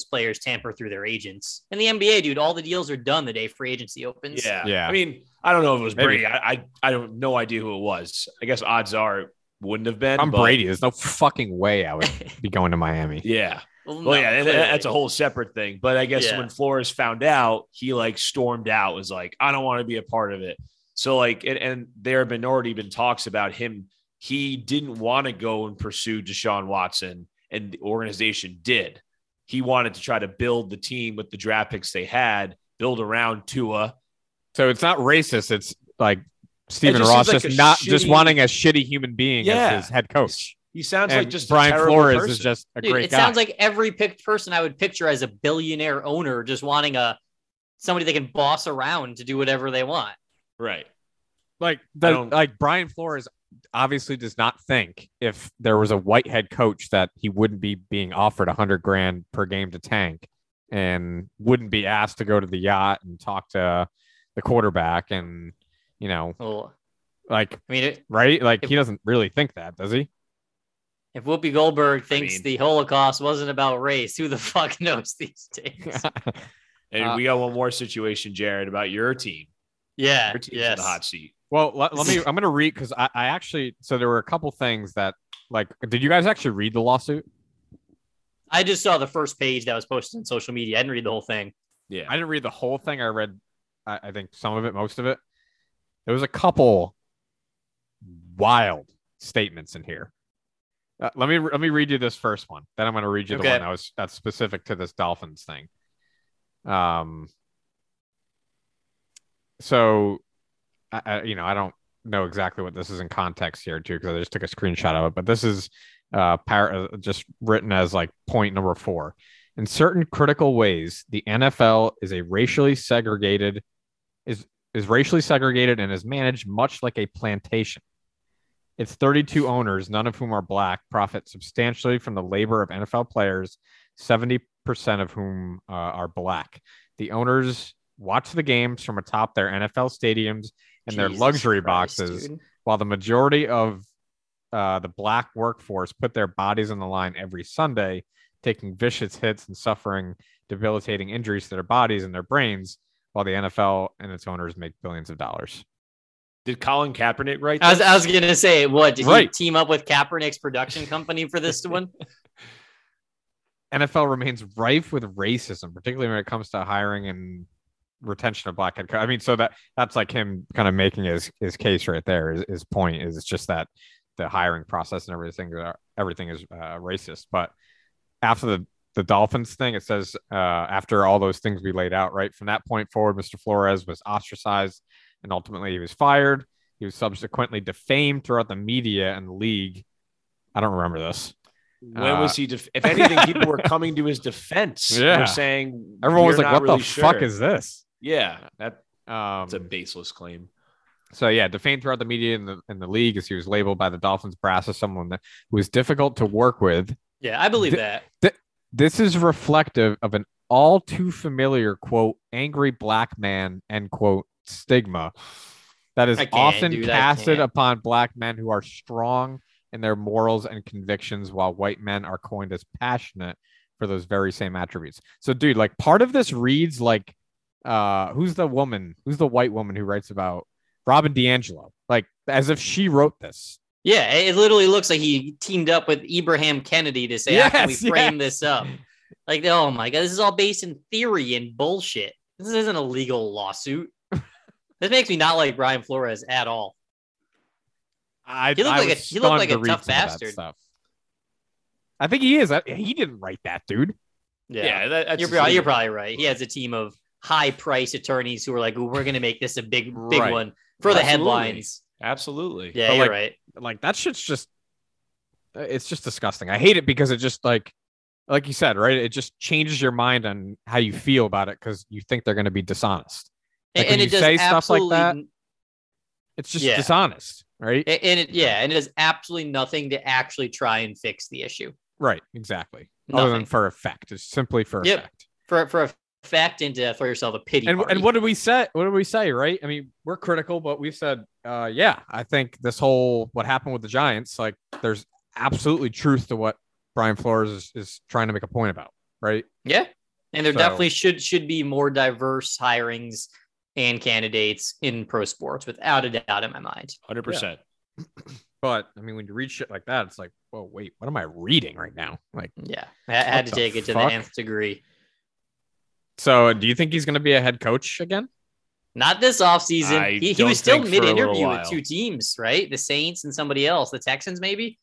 players tamper through their agents. In the NBA, dude, all the deals are done the day free agency opens. Yeah. I mean, I don't know if it was Brady. I don't have no idea who it was. I guess odds are it wouldn't have been. I'm Brady. There's no fucking way I would be going to Miami. Yeah. That's a whole separate thing. But I guess when Flores found out, he like stormed out, was like, I don't want to be a part of it. So like, and there have already been talks about him. He didn't want to go and pursue Deshaun Watson, and the organization did. He wanted to try to build the team with the draft picks they had, build around Tua. So it's not racist. It's like Stephen Ross like just wanting a shitty human being as his head coach. He sounds like just Brian Flores is just a great guy. It sounds like every picked person I would picture as a billionaire owner just wanting somebody they can boss around to do whatever they want. Right. Like Brian Flores obviously does not think if there was a white head coach that he wouldn't be being offered $100,000 per game to tank and wouldn't be asked to go to the yacht and talk to the quarterback. And, you know, he doesn't really think that, does he? If Whoopi Goldberg thinks the Holocaust wasn't about race, who the fuck knows these days? And we got one more situation, Jared, about your team. Yeah. Your team's in the hot seat. Well, let me, I'm going to read because I actually, so there were a couple things that, like, did you guys actually read the lawsuit? I just saw the first page that was posted on social media. I didn't read the whole thing. Yeah. I didn't read the whole thing. I read, I think some of it, most of it. There was a couple wild statements in here. Let me read you this first one. Then I'm going to read you the one that's specific to this Dolphins thing. So, I don't know exactly what this is in context here too, because I just took a screenshot of it. But this is just written as like point number 4. In certain critical ways, the NFL is racially segregated and is managed much like a plantation. Its 32 owners, none of whom are black, profit substantially from the labor of NFL players, 70% of whom are black. The owners watch the games from atop their NFL stadiums and their luxury boxes, dude. While the majority of the black workforce put their bodies on the line every Sunday, taking vicious hits and suffering debilitating injuries to their bodies and their brains, while the NFL and its owners make billions of dollars. Did Colin Kaepernick write that? I was going to say, did he team up with Kaepernick's production company for this one? NFL remains rife with racism, particularly when it comes to hiring and retention of black head coach. I mean, so that's like him kind of making his case right there. His point is it's just that the hiring process and everything is racist. But after the Dolphins thing, it says, after all those things we laid out, right? From that point forward, Mr. Flores was ostracized, and ultimately he was fired. He was subsequently defamed throughout the media and the league. I don't remember this. When was he? If anything, people were coming to his defense. Yeah. They're saying everyone was like, "What really the fuck is this?" Yeah, that's a baseless claim. So yeah, defamed throughout the media and the league, as he was labeled by the Dolphins brass as someone that was difficult to work with. Yeah, I believe that. This is reflective of an all too familiar quote, "angry black man," end quote, stigma that is often casted upon black men who are strong in their morals and convictions, while white men are coined as passionate for those very same attributes. So, dude, like part of this reads like, who's the white woman who writes about Robin DiAngelo? Like as if she wrote this. Yeah, it literally looks like he teamed up with Ibrahim Kennedy to say, how can we frame this up? Like, oh my God, this is all based in theory and bullshit. This isn't a legal lawsuit. This makes me not like Brian Flores at all. He looked like a tough bastard. I think he is. He didn't write that, dude. Yeah, you're probably right. He has a team of high-priced attorneys who are like, we're going to make this a big one for the headlines. Absolutely. Yeah, you're right. Like that shit's just disgusting. I hate it because it just like you said, right? It just changes your mind on how you feel about it because you think they're going to be dishonest. Like and it does say stuff like that. It's just dishonest, right? And it does absolutely nothing to actually try and fix the issue. Right, exactly. Nothing. Other than for effect, it's simply for effect. For effect, and to throw yourself a pity. And what did we say? What did we say? Right? I mean, we're critical, but we said, I think this whole what happened with the Giants, like, there's absolutely truth to what Brian Flores is trying to make a point about, right? Yeah, and there definitely should be more diverse hirings and candidates in pro sports, without a doubt in my mind. 100%. But I mean, when you read shit like that, it's like, whoa, wait, what am I reading right now? Like, yeah, I had to take it to the nth degree. So do you think he's going to be a head coach again? Not this offseason. He was still mid-interview with 2 teams, right? The Saints and somebody else, the Texans maybe?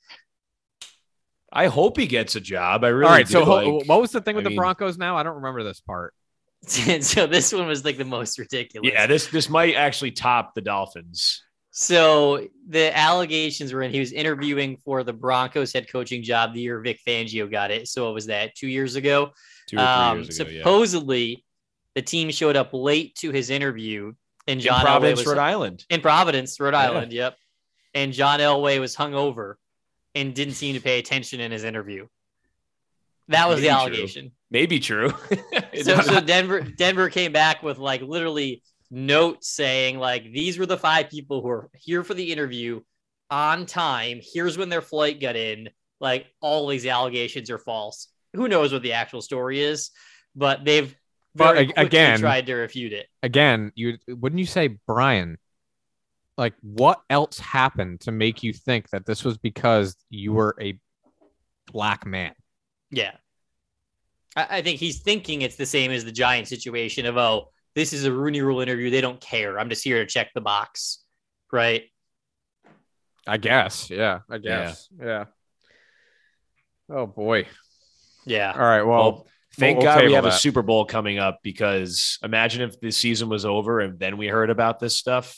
I hope he gets a job. I really do. All right, so what was the thing with the Broncos now? I don't remember this part. So this one was like the most ridiculous. Yeah, this might actually top the Dolphins. So the allegations were he was interviewing for the Broncos head coaching job the year Vic Fangio got it. So what was that, 2 years ago? 2 or 3 years ago, supposedly, the team showed up late to his interview And John in Providence, Rhode Island. Yeah. Yep. And John Elway was hungover and didn't seem to pay attention in his interview. That was the allegation. Maybe true. So Denver came back with like literally notes saying like, these were the five people who are here for the interview on time. Here's when their flight got in. Like, all these allegations are false. Who knows what the actual story is, but they've tried to refute it. Again, wouldn't you say, Brian, like, what else happened to make you think that this was because you were a black man? Yeah. I think he's thinking it's the same as the Giants situation of, oh, this is a Rooney Rule interview. They don't care. I'm just here to check the box. Right. I guess. Yeah. I guess. Yeah. Oh, boy. Yeah. All right. Well thank God we have a Super Bowl coming up, because imagine if the season was over and then we heard about this stuff.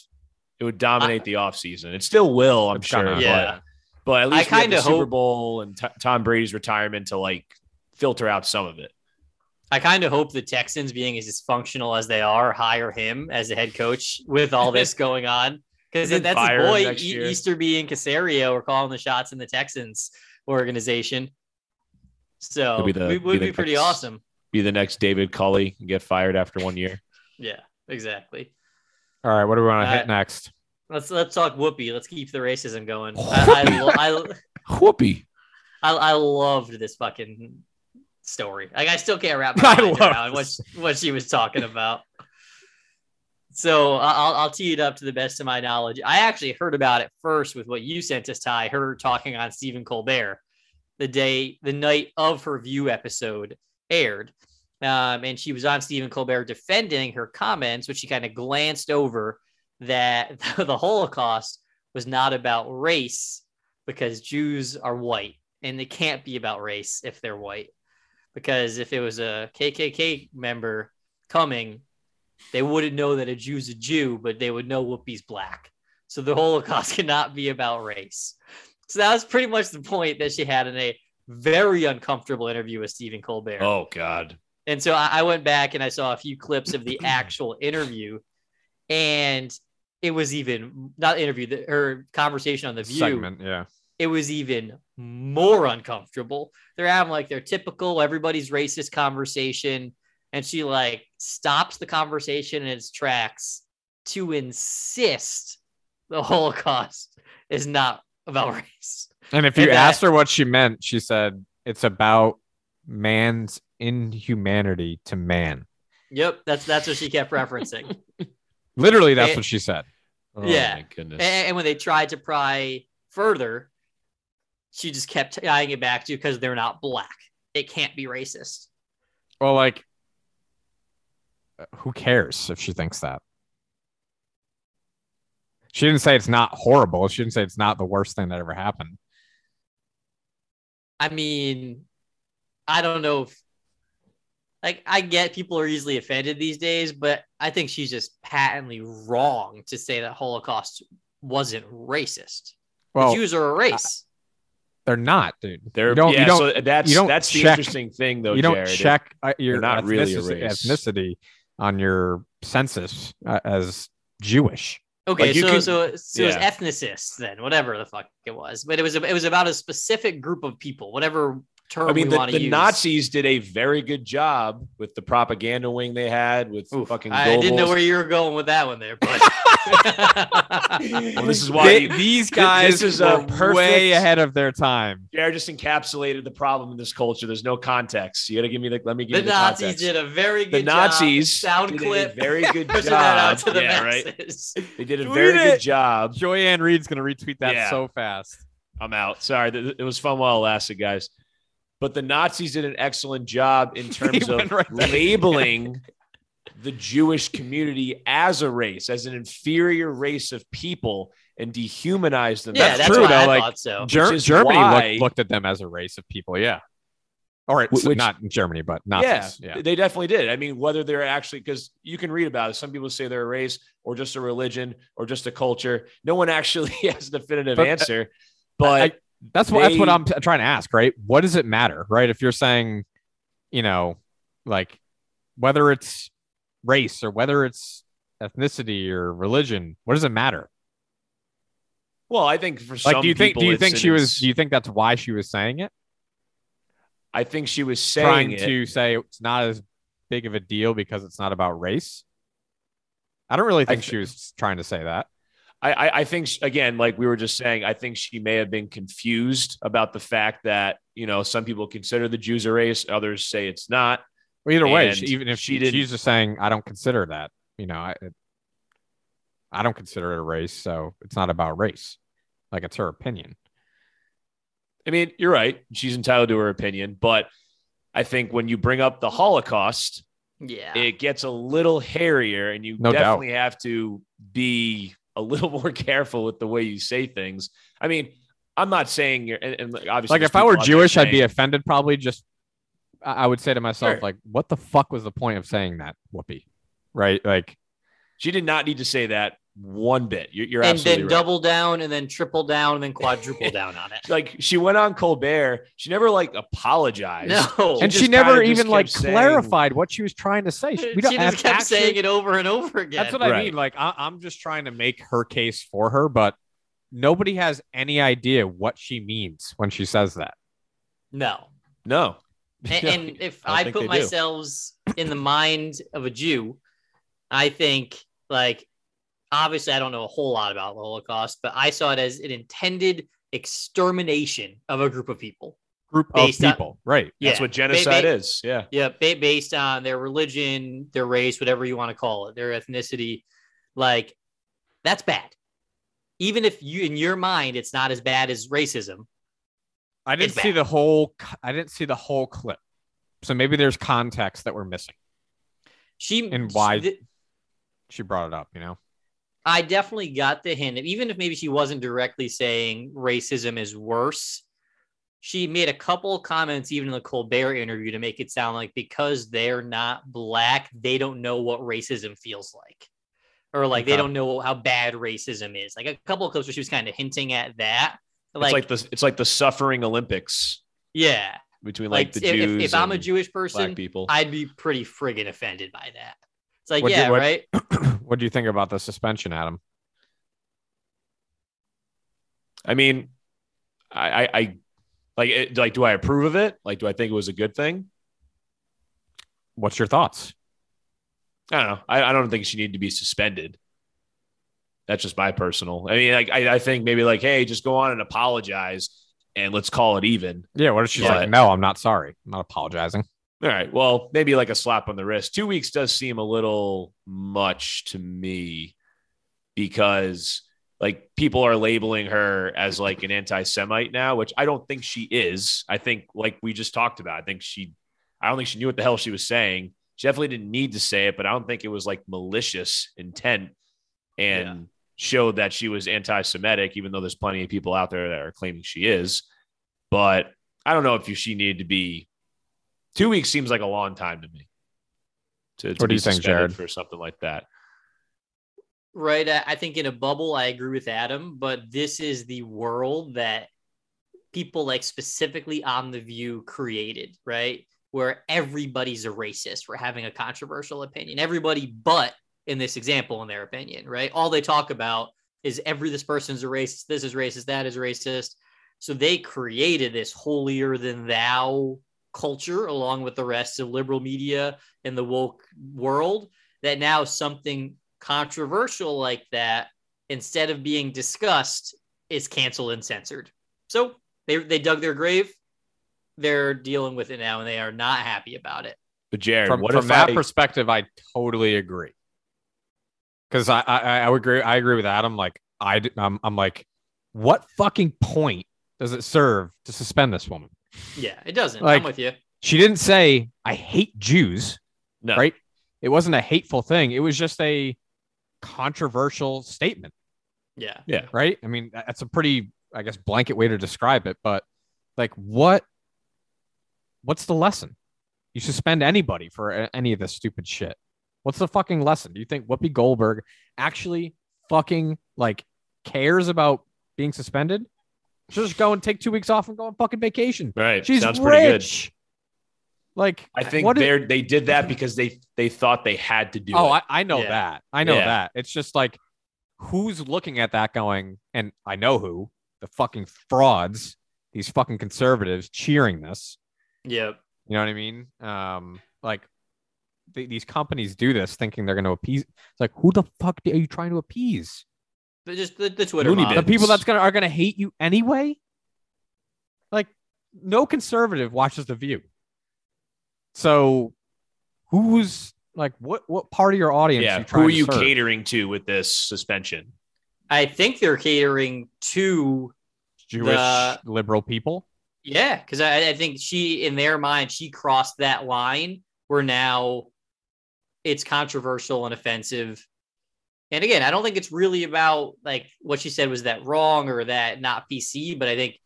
It would dominate the offseason. It still will, I'm sure. Yeah. But at least I kind of hope Super Bowl and Tom Brady's retirement to like filter out some of it. I kind of hope the Texans, being as dysfunctional as they are, hire him as a head coach with all this going on. Because that's his boy, Easterby and Caserio are calling the shots in the Texans organization. So it would be pretty awesome. Be the next David Culley and get fired after 1 year. Yeah, exactly. All right, what do we want to hit next? Let's talk Whoopi. Let's keep the racism going. Whoopi. I loved this fucking story. Like, I still can't wrap my mind around what she was talking about. So I'll tee it up to the best of my knowledge. I actually heard about it first with what you sent us, Ty. Her talking on Stephen Colbert the night of her View episode aired. And she was on Stephen Colbert defending her comments, which she kind of glanced over, that the Holocaust was not about race because Jews are white, and it can't be about race if they're white, because if it was a KKK member coming, they wouldn't know that a Jew's a Jew, but they would know Whoopi's black. So the Holocaust cannot be about race. So that was pretty much the point that she had in a very uncomfortable interview with Stephen Colbert. Oh, God. And so I went back and I saw a few clips of the actual interview, and it was even not interview, her conversation on The View. Segment, yeah. It was even more uncomfortable. They're having like their typical everybody's racist conversation, and she like stops the conversation in its tracks to insist the Holocaust is not about race. And if you asked her what she meant, she said it's about man's inhumanity to man. Yep, that's what she kept referencing. Literally, that's what she said. Oh, yeah, my goodness. And when they tried to pry further, she just kept tying it back to because they're not black. It can't be racist. Well, like, who cares if she thinks that? She didn't say it's not horrible. She didn't say it's not the worst thing that ever happened. I mean, I don't know if, like, I get people are easily offended these days, but I think she's just patently wrong to say that Holocaust wasn't racist. Well, the Jews are a race. They're not, dude. They're that's the interesting thing, though. You don't Jared, check your not really a race. Ethnicity on your census as Jewish. Okay, like so it was ethnicists then, whatever the fuck it was. But it was about a specific group of people, whatever term we want to use. The Nazis did a very good job with the propaganda wing they had with fucking Goebbels. I didn't know where you were going with that one there, but well, this is why these guys are way ahead of their time. Jared just encapsulated the problem in this culture. There's no context. You got to give me the Nazis context. Did a very good job. The Nazis sound clip. Very good job. That out to the masses. Right? They did a very good job. Joyanne Reed's going to retweet that so fast. I'm out. Sorry, it was fun while it lasted, guys. But the Nazis did an excellent job in terms of labeling the Jewish community as a race, as an inferior race of people, and dehumanize them. Yeah, that's true. Why I thought so. Germany looked at them as a race of people. Yeah. All right. So not in Germany, but Nazis. Yeah, they definitely did. I mean, whether they're actually, because you can read about it. Some people say they're a race or just a religion or just a culture. No one actually has a definitive answer. But that's what I'm trying to ask, right? What does it matter, right? If you're saying, you know, like whether it's race or whether it's ethnicity or religion? What does it matter? Well, I think for some people, do you think that's why she was saying it? I think she was saying it to say it's not as big of a deal because it's not about race. I don't really think she was trying to say that. I think, again, like we were just saying, I think she may have been confused about the fact that, you know, some people consider the Jews a race. Others say it's not. Well, either way, even if she did, she's just saying, I don't consider that, you know, I don't consider it a race. So it's not about race. Like, it's her opinion. I mean, you're right. She's entitled to her opinion. But I think when you bring up the Holocaust, it gets a little hairier, and you definitely have to be a little more careful with the way you say things. I mean, I'm not saying you're, and obviously, like, if I were Jewish, I'd be offended. Probably just, I would say to myself, sure, like, what the fuck was the point of saying that, Whoopi? Right? Like, she did not need to say that one bit. You're absolutely right. And then double down, and then triple down, and then quadruple down on it. Like, she went on Colbert. She never, like, apologized. No. And she never even, like, clarified what she was trying to say. She just kept saying it over and over again. That's what I mean. Like, I'm just trying to make her case for her, but nobody has any idea what she means when she says that. No. And if I put myself in the mind of a Jew, I think, like, obviously, I don't know a whole lot about the Holocaust, but I saw it as an intended extermination of a group of people. Right. Yeah. That's what genocide is. Yeah. Based on their religion, their race, whatever you want to call it, their ethnicity. Like, that's bad. Even if you, in your mind, it's not as bad as racism. I didn't see the whole clip. So maybe there's context that we're missing. She brought it up, you know? I definitely got the hint, even if maybe she wasn't directly saying racism is worse. She made a couple comments, even in the Colbert interview, to make it sound like because they're not black, they don't know what racism feels like, or like they don't know how bad racism is. Like a couple of clips where she was kind of hinting at that. It's like the suffering Olympics. Yeah. Between like the Jews. If I'm a Jewish person, people, I'd be pretty friggin' offended by that. It's like, right. What do you think about the suspension, Adam? I mean, I do I approve of it? Like, do I think it was a good thing? What's your thoughts? I don't know. I don't think she needed to be suspended. That's just my personal. I mean, like, I think maybe like, hey, just go on and apologize and let's call it even. Yeah. What if she's like, no, I'm not sorry. I'm not apologizing. All right. Well, maybe like a slap on the wrist. 2 weeks does seem a little much to me because like people are labeling her as like an anti-Semite now, which I don't think she is. I think like we just talked about, I don't think she knew what the hell she was saying. She definitely didn't need to say it, but I don't think it was like malicious intent and showed that she was anti-Semitic, even though there's plenty of people out there that are claiming she is. But I don't know if she needed to be. 2 weeks seems like a long time to me. What do you think, Jared? For something like that. Right. I think in a bubble, I agree with Adam, but this is the world that people like specifically on The View created, right? Where everybody's a racist for having a controversial opinion. Everybody but, in this example, in their opinion, right? All they talk about is this person's a racist, this is racist, that is racist. So they created this holier than thou culture along with the rest of liberal media and the woke world that now something controversial like that, instead of being discussed, is canceled and censored. So they dug their grave. They're dealing with it now and they are not happy about it. But Jared, from that perspective, I totally agree. Cause I agree with Adam. Like I'm like, what fucking point does it serve to suspend this woman? Yeah, it doesn't. Like, I'm with you. She didn't say, I hate Jews. No. Right? It wasn't a hateful thing. It was just a controversial statement. Yeah. Yeah. Right? I mean, that's a pretty, I guess, blanket way to describe it. But like, what's the lesson? You suspend anybody for any of this stupid shit. What's the fucking lesson? Do you think Whoopi Goldberg actually fucking like cares about being suspended? She'll just go and take 2 weeks off and go on fucking vacation. Right. She's rich. Like, I think they did that because they thought they had to do it. Oh, I know that. I know that. It's just like, who's looking at that going, and I know who, the fucking frauds, these fucking conservatives cheering this. Yeah. You know what I mean? Like, these companies do this thinking they're going to appease. It's like, who the fuck are you trying to appease? They're just the Twitter mob. The people that's are going to hate you anyway. Like, no conservative watches The View. So who's like, what part of your audience? Yeah, who are you catering to with this suspension? I think they're catering to Jewish liberal people. Yeah, because I think she, in their mind, she crossed that line where now it's controversial and offensive. And again, I don't think it's really about like what she said was that wrong or that not PC, but I think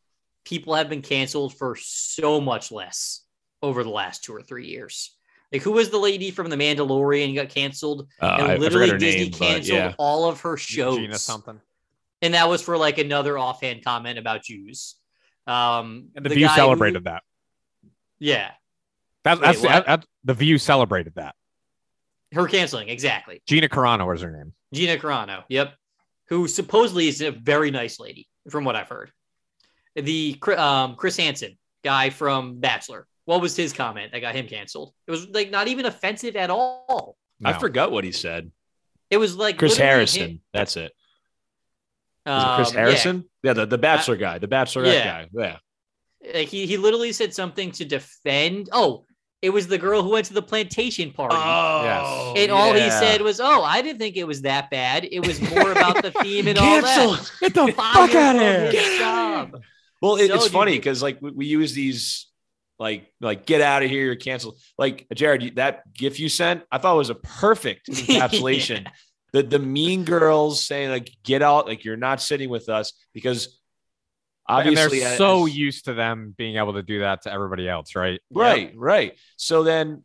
people have been canceled for so much less over the last 2 or 3 years. Like, who was the lady from The Mandalorian got canceled? And literally Disney canceled all of her shows. Gina something. And that was for like another offhand comment about Jews. And The View celebrated that. Yeah. The View celebrated that. Her canceling, exactly. Gina Carano was her name. Gina Carano, yep. Who supposedly is a very nice lady, from what I've heard. The Chris Hansen guy from Bachelor. What was his comment that got him canceled? It was like not even offensive at all. No. I forgot what he said. It was like Chris Harrison. That's it. Chris Harrison? Yeah, the Bachelor guy. The Bachelorette guy. Yeah. Like he literally said something to defend. Oh, it was the girl who went to the plantation party. Oh, yes. And all he said was, oh, I didn't think it was that bad. It was more about the theme and all that. Get the fuck out of here. Well, it's funny because like we use these. Like, get out of here, you're canceled. Like, Jared, that GIF you sent, I thought was a perfect encapsulation. Yeah. The mean girls saying, like, get out, like, you're not sitting with us, because obviously they're so used to them being able to do that to everybody else, right? Right, yeah. Right. So then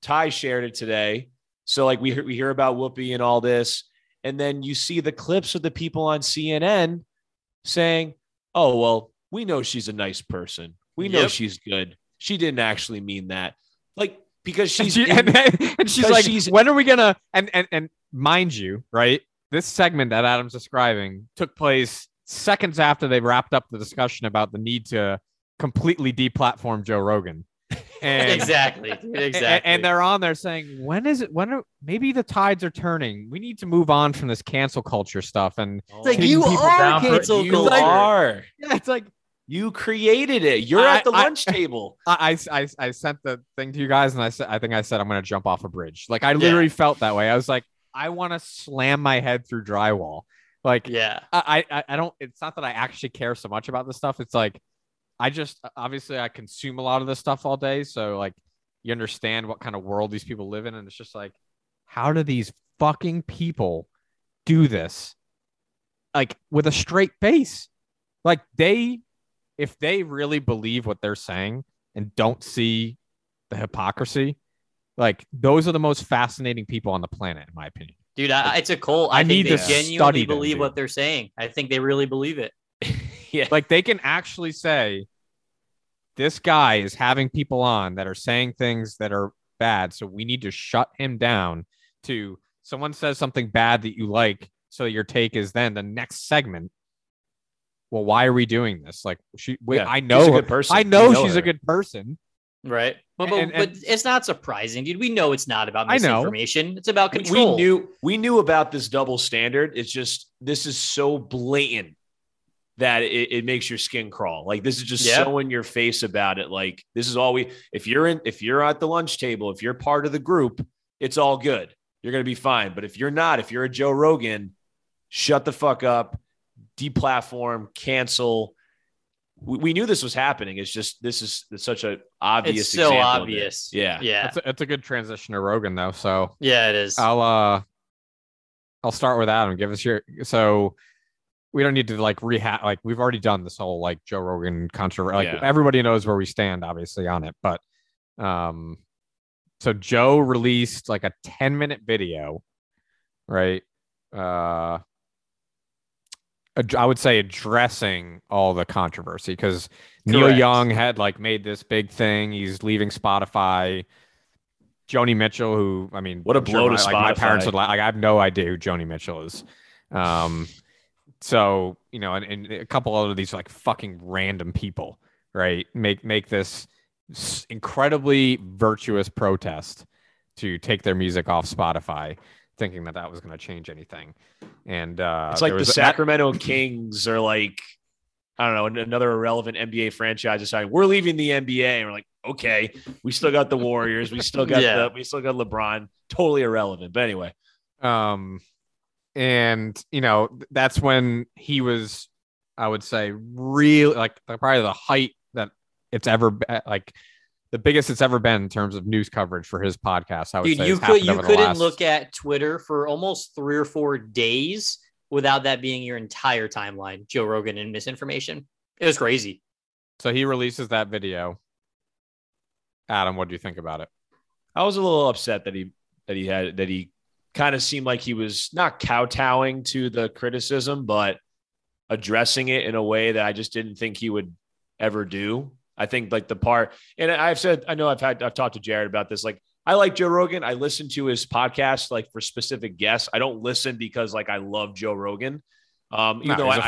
Ty shared it today. So, like, we hear about Whoopi and all this, and then you see the clips of the people on CNN saying, oh, well, we know she's a nice person. We know she's good. She didn't actually mean that. Like, because she's... And she's like, when are we going to... And mind you, right? This segment that Adam's describing took place seconds after they wrapped up the discussion about the need to completely deplatform Joe Rogan. And, exactly. And they're on there saying, maybe the tides are turning. We need to move on from this cancel culture stuff. And it's like, you are cancel culture. You are. Yeah, it's like, you created it. You're at the lunch table. I sent the thing to you guys, and I think I said I'm going to jump off a bridge. Like, I literally felt that way. I was like, I want to slam my head through drywall. Like, yeah, I don't. It's not that I actually care so much about this stuff. It's like, I consume a lot of this stuff all day, so like you understand what kind of world these people live in, and it's just like, how do these fucking people do this? Like, with a straight face, like they. If they really believe what they're saying and don't see the hypocrisy, like those are the most fascinating people on the planet, in my opinion. Dude, it's a cult. I think they genuinely believe what they're saying. I think they really believe it. Yeah. Like they can actually say, this guy is having people on that are saying things that are bad, so we need to shut him down. To someone says something bad that you like, so your take is then the next segment. Well, why are we doing this? Like, I know she's a good person. I know she's a good person. Right. But it's not surprising, dude. We know it's not about misinformation. It's about control. We knew about this double standard. It's just, this is so blatant that it makes your skin crawl. Like, this is just so in your face about it. Like, this is all if you're at the lunch table, if you're part of the group, it's all good. You're going to be fine. But if you're not, if you're a Joe Rogan, shut the fuck up. Deplatform, cancel. We knew this was happening. It's just it's such an obvious. It's so obvious. Yeah. That's a good transition to Rogan though. So yeah, it is. I'll start with Adam. Give us so we don't need to like rehash. Like we've already done this whole like Joe Rogan controversy. Like everybody knows where we stand, obviously on it. But so Joe released like a 10-minute video, right? I would say addressing all the controversy, because Neil Young had like made this big thing. He's leaving Spotify. Joni Mitchell, who, I mean, what a blow to Spotify. Like, my parents would like, I have no idea who Joni Mitchell is. So, you know, and a couple other of these like fucking random people, right, make this incredibly virtuous protest to take their music off Spotify, thinking that that was going to change anything. And it's like the Sacramento Kings are like, I don't know, another irrelevant NBA franchise deciding we're leaving the NBA. And we're like, okay, we still got the Warriors. We still got we still got LeBron. Totally irrelevant. But anyway. And, you know, that's when he was, I would say, really like probably the height that it's ever been, like the biggest it's ever been in terms of news coverage for his podcast. I would say you couldn't look at Twitter for almost 3 or 4 days without that being your entire timeline, Joe Rogan and misinformation. It was crazy. So he releases that video. Adam, what do you think about it? I was a little upset that he kind of seemed like he was not kowtowing to the criticism, but addressing it in a way that I just didn't think he would ever do. I think like the part, and I've talked to Jared about this. Like, I like Joe Rogan. I listen to his podcast, like for specific guests. I don't listen because like, I love Joe Rogan. Sometimes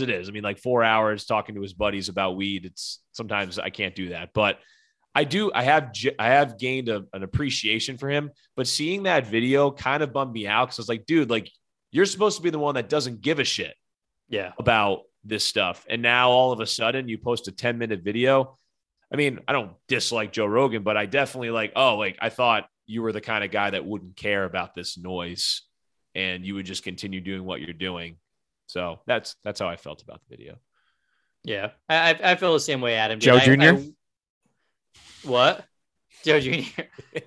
it is. I mean, like 4 hours talking to his buddies about weed. It's sometimes I can't do that, but I have gained an appreciation for him, but seeing that video kind of bummed me out. Cause I was like, dude, like you're supposed to be the one that doesn't give a shit about this stuff. And now all of a sudden you post a 10-minute video. I mean, I don't dislike Joe Rogan, but I definitely like, I thought you were the kind of guy that wouldn't care about this noise and you would just continue doing what you're doing. So that's how I felt about the video. Yeah. I feel the same way, Adam. Dude, Joe Jr.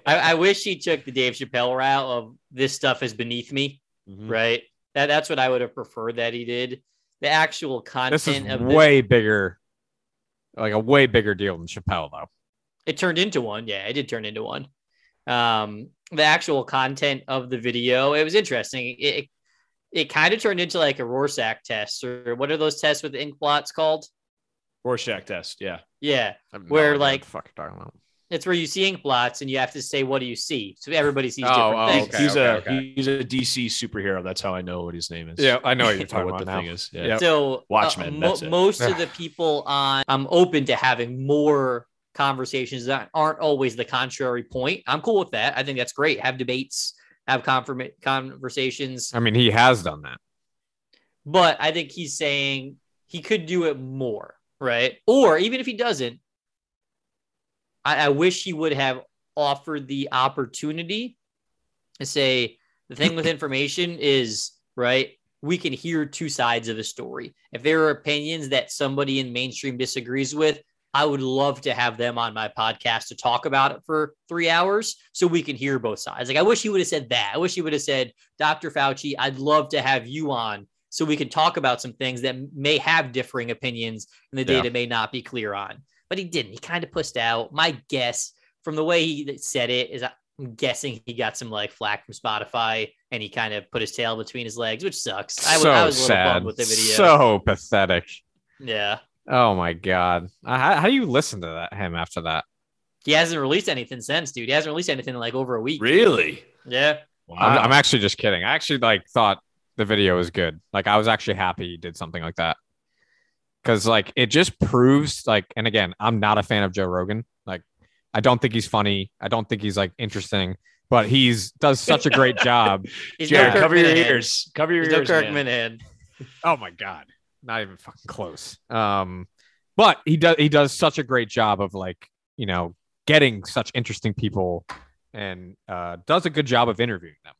I wish he took the Dave Chappelle route of this stuff is beneath me. Mm-hmm. Right. That's what I would have preferred that he did. The actual content of way bigger deal than Chappelle, though. It turned into one. Yeah, it did turn into one. The actual content of the video, it was interesting. It kind of turned into like a Rorschach test, or what are those tests with ink blots called? Rorschach test. Yeah. Yeah. Where like it's where you see ink blots and you have to say, what do you see? So everybody sees different things. Okay, he's a DC superhero. That's how I know what his name is. Yeah. I know what you're talking about now. Yeah. Yep. So Watchmen, most of the people I'm open to having more conversations that aren't always the contrary point. I'm cool with that. I think that's great. Have debates, have conversations. I mean, he has done that, but I think he's saying he could do it more. Right. Or even if he doesn't, I wish he would have offered the opportunity to say the thing with information is right. We can hear two sides of the story. If there are opinions that somebody in mainstream disagrees with, I would love to have them on my podcast to talk about it for 3 hours so we can hear both sides. Like, I wish he would have said that. I wish he would have said, Dr. Fauci, I'd love to have you on so we can talk about some things that may have differing opinions and the data may not be clear on. But he didn't. He kind of pushed out. My guess from the way he said it is I'm guessing he got some like flack from Spotify and he kind of put his tail between his legs, which sucks. I was a little bummed with the video. So pathetic. Yeah. Oh my God. How do you listen to him after that? He hasn't released anything since, dude. He hasn't released anything in like over a week. Really? Yeah. Wow. I'm actually just kidding. I actually like thought the video was good. Like I was actually happy he did something like that. Cause like, it just proves like, and again, I'm not a fan of Joe Rogan. Like, I don't think he's funny. I don't think he's like interesting, but does such a great job. Jared, cover your ears. Kirk Minahan. Oh my God. Not even fucking close. But he does such a great job of like, you know, getting such interesting people and does a good job of interviewing them.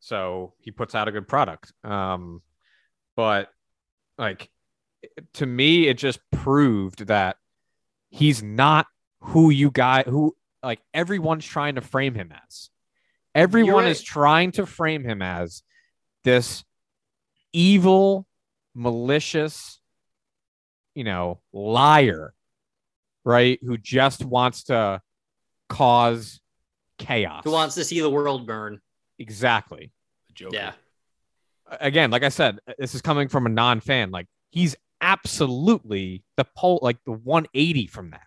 So he puts out a good product. But like, to me, it just proved that he's not who like everyone's trying to frame him as. Everyone is trying to frame him as this evil, malicious, you know, liar, right? Who just wants to cause chaos. Who wants to see the world burn. Exactly. The Joker. Yeah. again, like I said, this is coming from a non-fan. Like, he's absolutely the pole, like the 180 from that.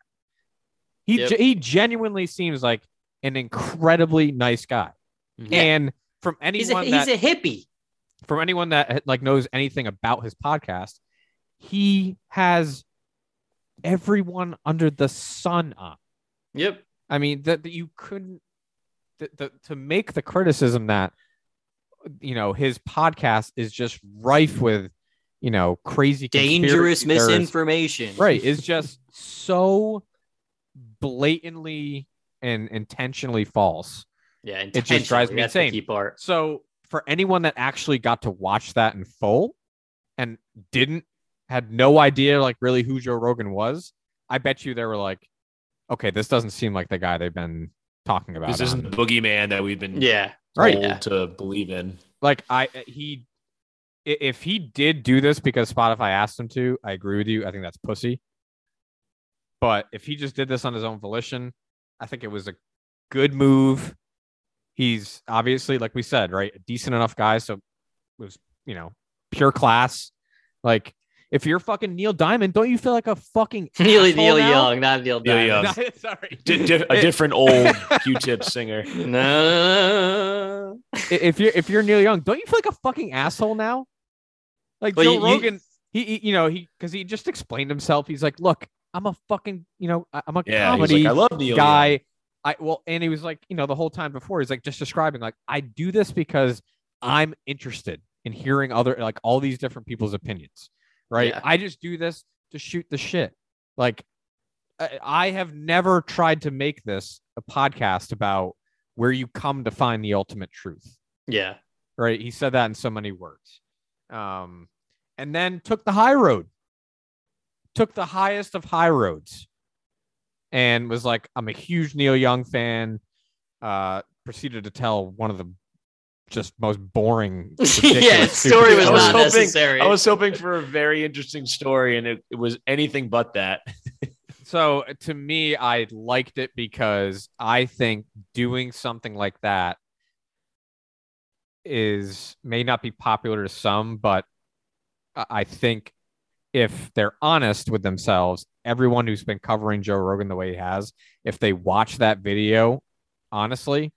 He genuinely seems like an incredibly nice guy. Mm-hmm. And from anyone, he's a hippie. From anyone that like knows anything about his podcast, he has everyone under the sun on. Yep. I mean, that you couldn't to make the criticism that, you know, his podcast is just rife with, you know, crazy, dangerous misinformation. Right. It's just so blatantly and intentionally false. Yeah. Intentionally. It just drives me insane. So for anyone that actually got to watch that in full and had no idea, like, really who Joe Rogan was, I bet you they were like, okay, this doesn't seem like the guy they've been talking about. This isn't the boogeyman that we've been told to believe in. Like, if he did do this because Spotify asked him to, I agree with you. I think that's pussy. But if he just did this on his own volition, I think it was a good move. He's obviously, like we said, right, a decent enough guy. So it was, you know, pure class. Like, if you're fucking Neil Diamond, don't you feel like a fucking Neil Young, not Neil Diamond. Young. Sorry, a different old Q-Tip singer. No. If you're Neil Young, don't you feel like a fucking asshole now? Like, well, Joe Rogan, he because he just explained himself. He's like, look, I'm a fucking, you know, I'm a comedy like, I love Neil guy. Young. And he was like, you know, the whole time before, he's like just describing, like, I do this because I'm interested in hearing other, like, all these different people's opinions, right? Yeah. I just do this to shoot the shit. Like, I have never tried to make this a podcast about where you come to find the ultimate truth. Yeah. Right. He said that in so many words. And then took the high road. Took the highest of high roads. And was like, I'm a huge Neil Young fan. Proceeded to tell one of the just most boring. Yeah, story was not necessary. I was hoping for a very interesting story, and it was anything but that. So to me, I liked it because I think doing something like that may not be popular to some, but I think if they're honest with themselves, everyone who's been covering Joe Rogan the way he has, if they watch that video, honestly,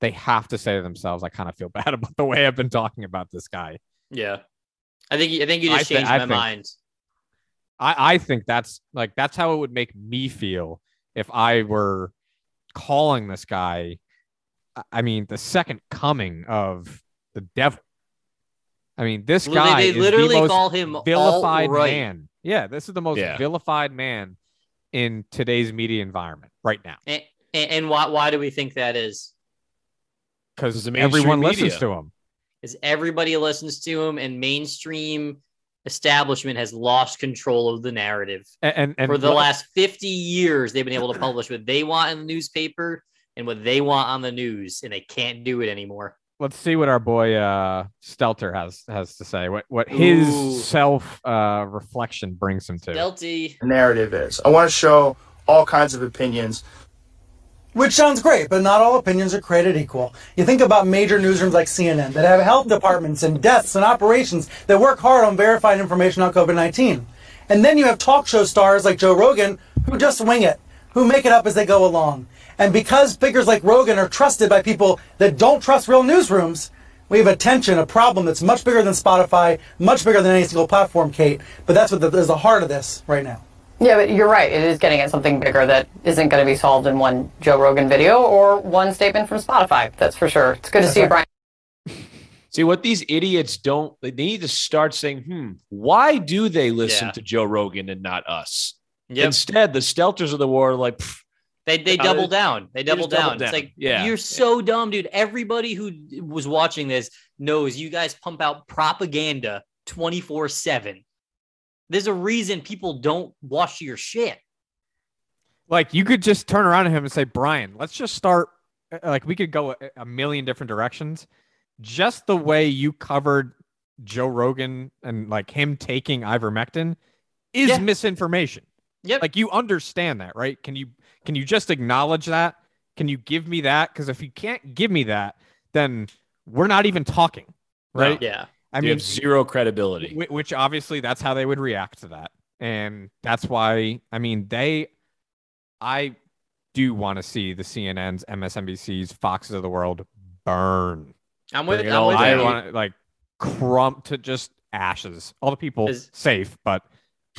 they have to say to themselves, I kind of feel bad about the way I've been talking about this guy. Yeah. I think you just changed my mind. I think that's how it would make me feel if I were calling this guy, I mean, the second coming of the devil. I mean, this guy is literally the most call him vilified man. Yeah, this is the most vilified man in today's media environment right now. And why do we think that is? Because everyone listens to him. Because everybody listens to him, and mainstream establishment has lost control of the narrative. And for the last 50 years, they've been able to publish what they want in the newspaper and what they want on the news, and they can't do it anymore. Let's see what our boy Stelter has to say. What his self reflection brings him to. Stelty. The narrative is, I want to show all kinds of opinions. Which sounds great, but not all opinions are created equal. You think about major newsrooms like CNN that have health departments and desks and operations that work hard on verifying information on COVID-19. And then you have talk show stars like Joe Rogan who just wing it, who make it up as they go along. And because figures like Rogan are trusted by people that don't trust real newsrooms, we have a tension, a problem that's much bigger than Spotify, much bigger than any single platform, Kate. But that's what is the heart of this right now. Yeah, but you're right. It is getting at something bigger that isn't going to be solved in one Joe Rogan video or one statement from Spotify. That's for sure. It's good to see you, Brian. See, what these idiots don't, they need to start saying, why do they listen to Joe Rogan and not us? Yep. Instead, the Stelters of the war are like, They double down. They double down. It's like, you're so dumb, dude. Everybody who was watching this knows you guys pump out propaganda 24/7. There's a reason people don't watch your shit. Like, you could just turn around to him and say, Brian, let's just start. Like, we could go a million different directions. Just the way you covered Joe Rogan and like him taking ivermectin is misinformation. Yep. Like, you understand that, right? Can you just acknowledge that? Can you give me that? Because if you can't give me that, then we're not even talking. right? Yeah. I mean, you have zero credibility. Which obviously that's how they would react to that. And that's why, I mean, I do want to see the CNNs, MSNBCs, Foxes of the world burn. I'm with you. I want to like crump to just ashes. All the people safe, but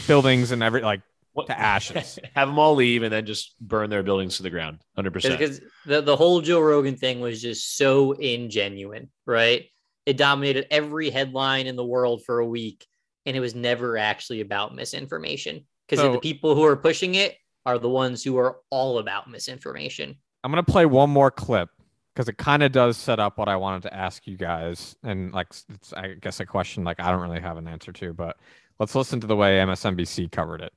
buildings and every like to ashes. Have them all leave and then just burn their buildings to the ground. 100%. Because the whole Joe Rogan thing was just so ingenuine, right? It dominated every headline in the world for a week, and it was never actually about misinformation. Because the people who are pushing it are the ones who are all about misinformation. I'm going to play one more clip because it kind of does set up what I wanted to ask you guys. And like, it's, I guess, a question like I don't really have an answer to, but let's listen to the way MSNBC covered it.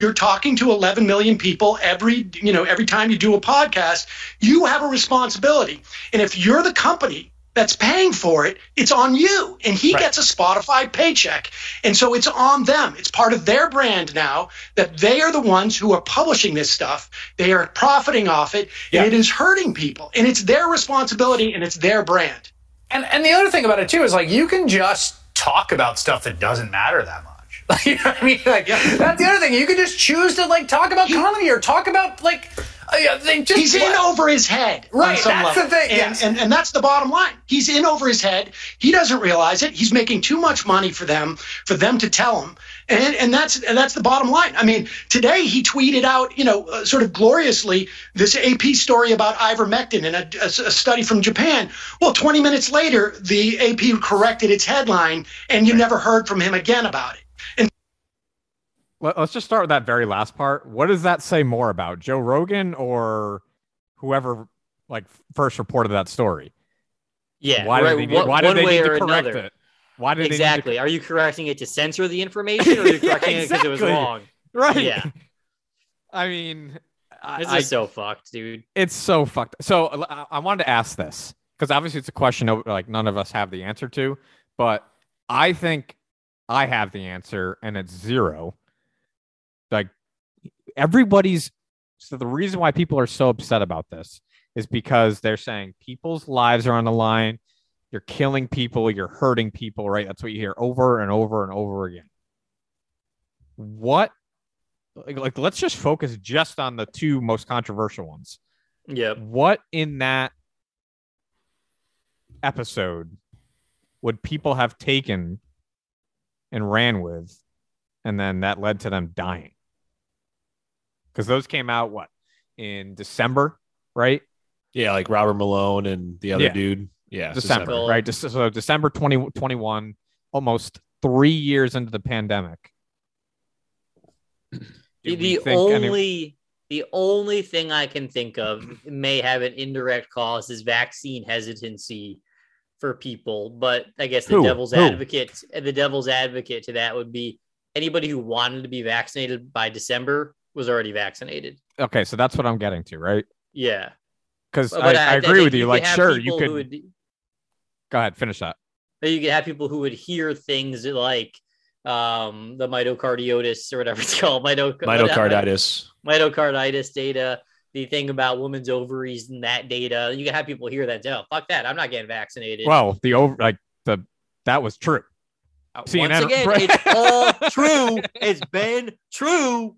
You're talking to 11 million people every time you do a podcast, you have a responsibility. And if you're the company that's paying for it, it's on you. And he gets a Spotify paycheck. And so it's on them. It's part of their brand now that they are the ones who are publishing this stuff. They are profiting off it. Yeah. And it is hurting people. And it's their responsibility and it's their brand. And the other thing about it, too, is like you can just talk about stuff that doesn't matter that much. Like, you know what I mean? Like, that's the other thing. You can just choose to like talk about comedy or talk about like... He's in over his head. Right. That's the thing. And that's the bottom line. He's in over his head. He doesn't realize it. He's making too much money for them to tell him. And that's the bottom line. I mean, today he tweeted out, sort of gloriously, this AP story about ivermectin and a study from Japan. Well, 20 minutes later, the AP corrected its headline and you never heard from him again about it. Let's just start with that very last part. What does that say more about Joe Rogan or whoever like first reported that story? Yeah. Why did they need to correct it? Why did exactly? They need to... Are you correcting it to censor the information, or are you correcting it because it was wrong? Right. Yeah. I mean, this is so fucked, dude. It's so fucked. So I wanted to ask this because obviously it's a question like none of us have the answer to, but I think I have the answer, and it's zero. Like so the reason why people are so upset about this is because they're saying people's lives are on the line. You're killing people. You're hurting people, right? That's what you hear over and over and over again. Let's just focus just on the two most controversial ones. Yeah. What in that episode would people have taken and ran with? And then that led to them dying. Because those came out, in December, right? Yeah, like Robert Malone and the other dude. Yeah, December, right? So December 2021, almost 3 years into the pandemic. The only thing I can think of may have an indirect cause is vaccine hesitancy for people. But I guess the devil's advocate to that would be anybody who wanted to be vaccinated by December was already vaccinated. Okay, so that's what I'm getting to, right? Yeah. Because I agree with you. Like, sure, you could... Go ahead, finish that. You could have people who would hear things like the mitocarditis or whatever it's called. Mitocarditis data, the thing about women's ovaries and that data. You can have people hear that. Oh, fuck that. I'm not getting vaccinated. Well, that was true. CNN. Once again, it's all true. It's been true.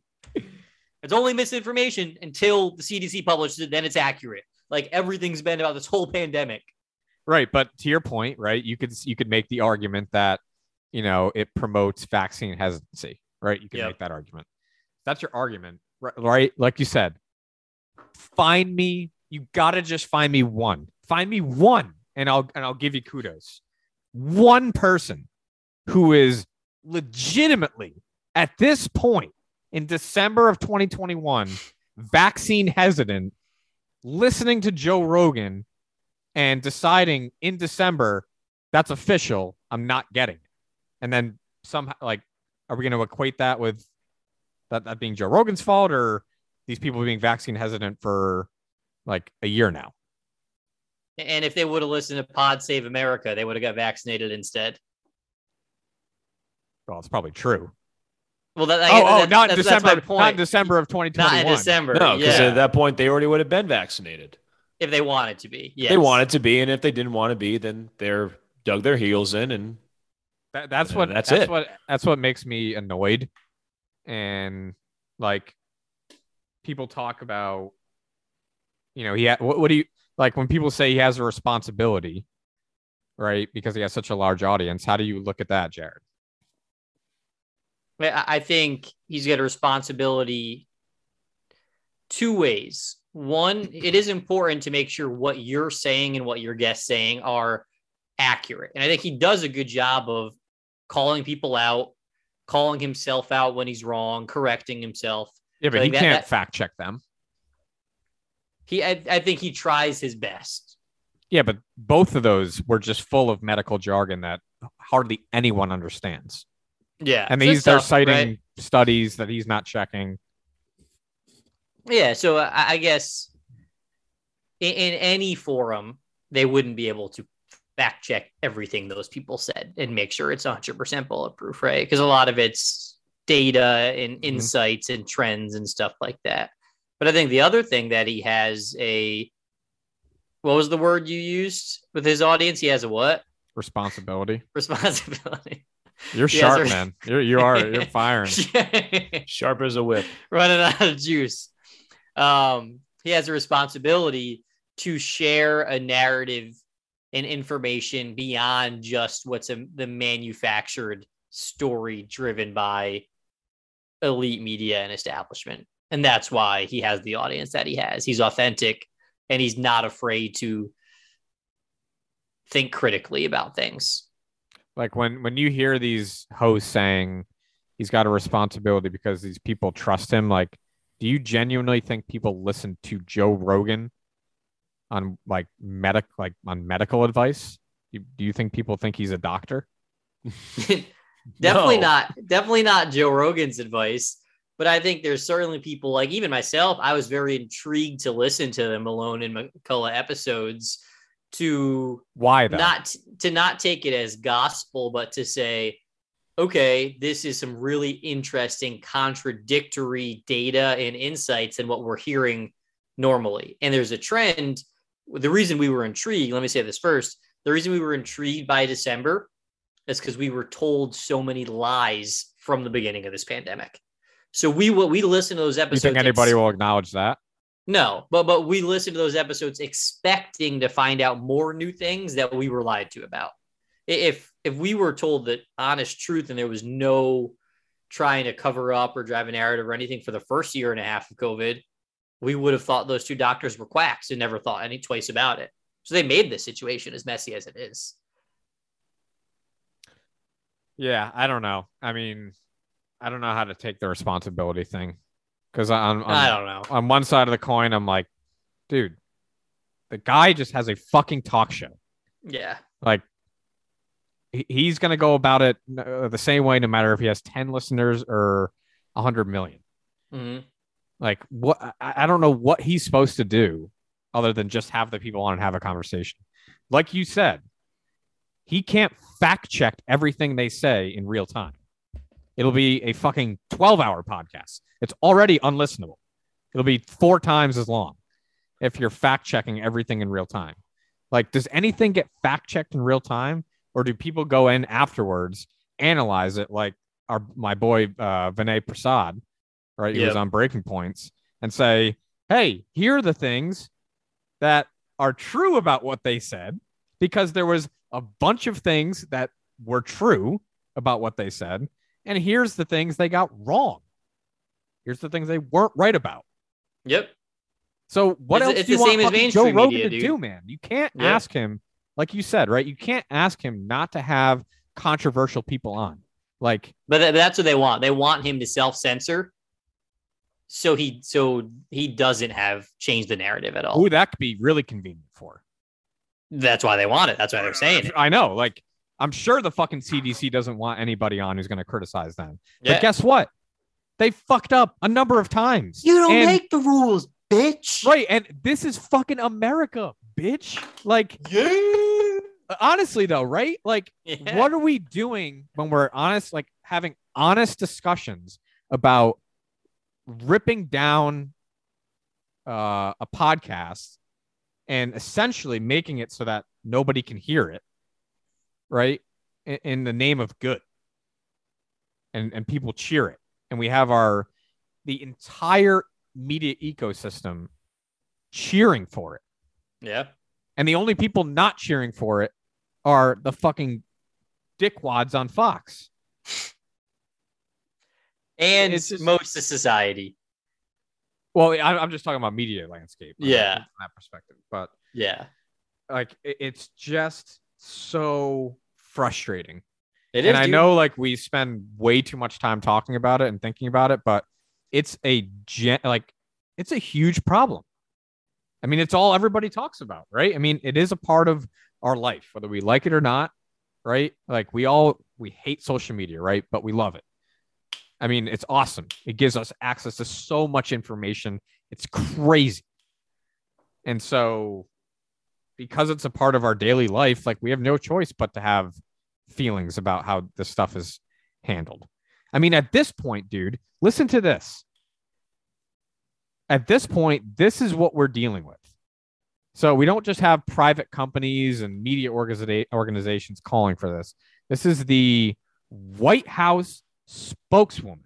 It's only misinformation until the CDC publishes it. Then it's accurate. Like everything's been about this whole pandemic. Right. But to your point, right, you could make the argument that, it promotes vaccine hesitancy. Right. You can make that argument. That's your argument. Right. Like you said, find me. You got to just find me one. Find me one. And I'll give you kudos. One person who is legitimately at this point in December of 2021, vaccine hesitant, listening to Joe Rogan and deciding in December, that's official, I'm not getting it. And then somehow, like, are we going to equate that with that being Joe Rogan's fault or these people being vaccine hesitant for like a year now? And if they would have listened to Pod Save America, they would have got vaccinated instead. Well, it's probably true. Well, not in December of 2021. Not in December. No, because at that point, they already would have been vaccinated. If they wanted to be, yes. They wanted to be, and if they didn't want to be, then they're dug their heels in, and that's it. That's what makes me annoyed. And like, people talk about, you know, what do you like when people say he has a responsibility, right? Because he has such a large audience. How do you look at that, Jared? I think he's got a responsibility two ways. One, it is important to make sure what you're saying and what your guests saying are accurate. And I think he does a good job of calling people out, calling himself out when he's wrong, correcting himself. Yeah, but so like he can't fact check them. I think he tries his best. Yeah, but both of those were just full of medical jargon that hardly anyone understands. Yeah. And they're citing studies that he's not checking. Yeah, so I guess in any forum, they wouldn't be able to fact check everything those people said and make sure it's 100% bulletproof, right? Because a lot of it's data and insights and trends and stuff like that. But I think the other thing that he has what was the word you used with his audience? He has a what? Responsibility. You're sharp, man. You're firing. Sharp as a whip. Running out of juice. He has a responsibility to share a narrative and information beyond just what's the manufactured story driven by elite media and establishment. And that's why he has the audience that he has. He's authentic and he's not afraid to think critically about things. Like when you hear these hosts saying he's got a responsibility because these people trust him, like, do you genuinely think people listen to Joe Rogan on on medical advice? Do you think people think he's a doctor? Definitely not Joe Rogan's advice. But I think there's certainly people, like even myself, I was very intrigued to listen to the Malone and McCullough episodes to not take it as gospel, but to say, okay, this is some really interesting contradictory data and insights in what we're hearing normally. And there's a trend. The reason we were intrigued, let me say this first. The reason we were intrigued by December is because we were told so many lies from the beginning of this pandemic. So we listened to those episodes. You think anybody will acknowledge that? No, but we listened to those episodes expecting to find out more new things that we were lied to about. If we were told the honest truth and there was no trying to cover up or drive a narrative or anything for the first year and a half of COVID, we would have thought those two doctors were quacks and never thought any twice about it. So they made this situation as messy as it is. Yeah, I don't know. I mean, I don't know how to take the responsibility thing because I don't know. On one side of the coin, I'm like, dude, the guy just has a fucking talk show. Yeah. Like, he's going to go about it the same way, no matter if he has 10 listeners or 100 million. Mm-hmm. Like, what? I don't know what he's supposed to do other than just have the people on and have a conversation. Like you said, he can't fact check everything they say in real time. It'll be a fucking 12-hour podcast. It's already unlistenable. It'll be 4 times as long if you're fact checking everything in real time. Like, does anything get fact checked in real time? Or do people go in afterwards, analyze it like my boy Vinay Prasad, right? He was on Breaking Points, and say, hey, here are the things that are true about what they said, because there was a bunch of things that were true about what they said. And here's the things they got wrong. Here's the things they weren't right about. Yep. So what else do you want Joe Rogan to do, man? You can't ask him. Like you said, right? You can't ask him not to have controversial people on. Like, but that's what they want. They want him to self-censor, so he doesn't have changed the narrative at all. Ooh, that could be really convenient for. That's why they want it. That's why they're saying it. I know. Like, I'm sure the fucking CDC doesn't want anybody on who's going to criticize them. Yeah. But guess what? They fucked up a number of times. You don't make the rules, bitch. Right, and this is fucking America, bitch. Like, yeah. Honestly, though, right? Like, what are we doing when we're honest? Like, having honest discussions about ripping down a podcast and essentially making it so that nobody can hear it, right? In the name of good. And people cheer it. And we have the entire media ecosystem cheering for it. Yeah. And the only people not cheering for it are the fucking dickwads on Fox. And it's just, most of society. Well, I'm just talking about media landscape. Yeah. From that perspective. But yeah, like it's just so frustrating. It is, and I know like we spend way too much time talking about it and thinking about it, but it's a huge problem. I mean, it's all everybody talks about, right? I mean, it is a part of our life, whether we like it or not, right? Like we hate social media, right? But we love it. I mean, it's awesome. It gives us access to so much information. It's crazy. And so because it's a part of our daily life, like we have no choice but to have feelings about how this stuff is handled. I mean, at this point, dude, listen to this. At this point, this is what we're dealing with. So we don't just have private companies and media organizations calling for this. This is the White House spokeswoman.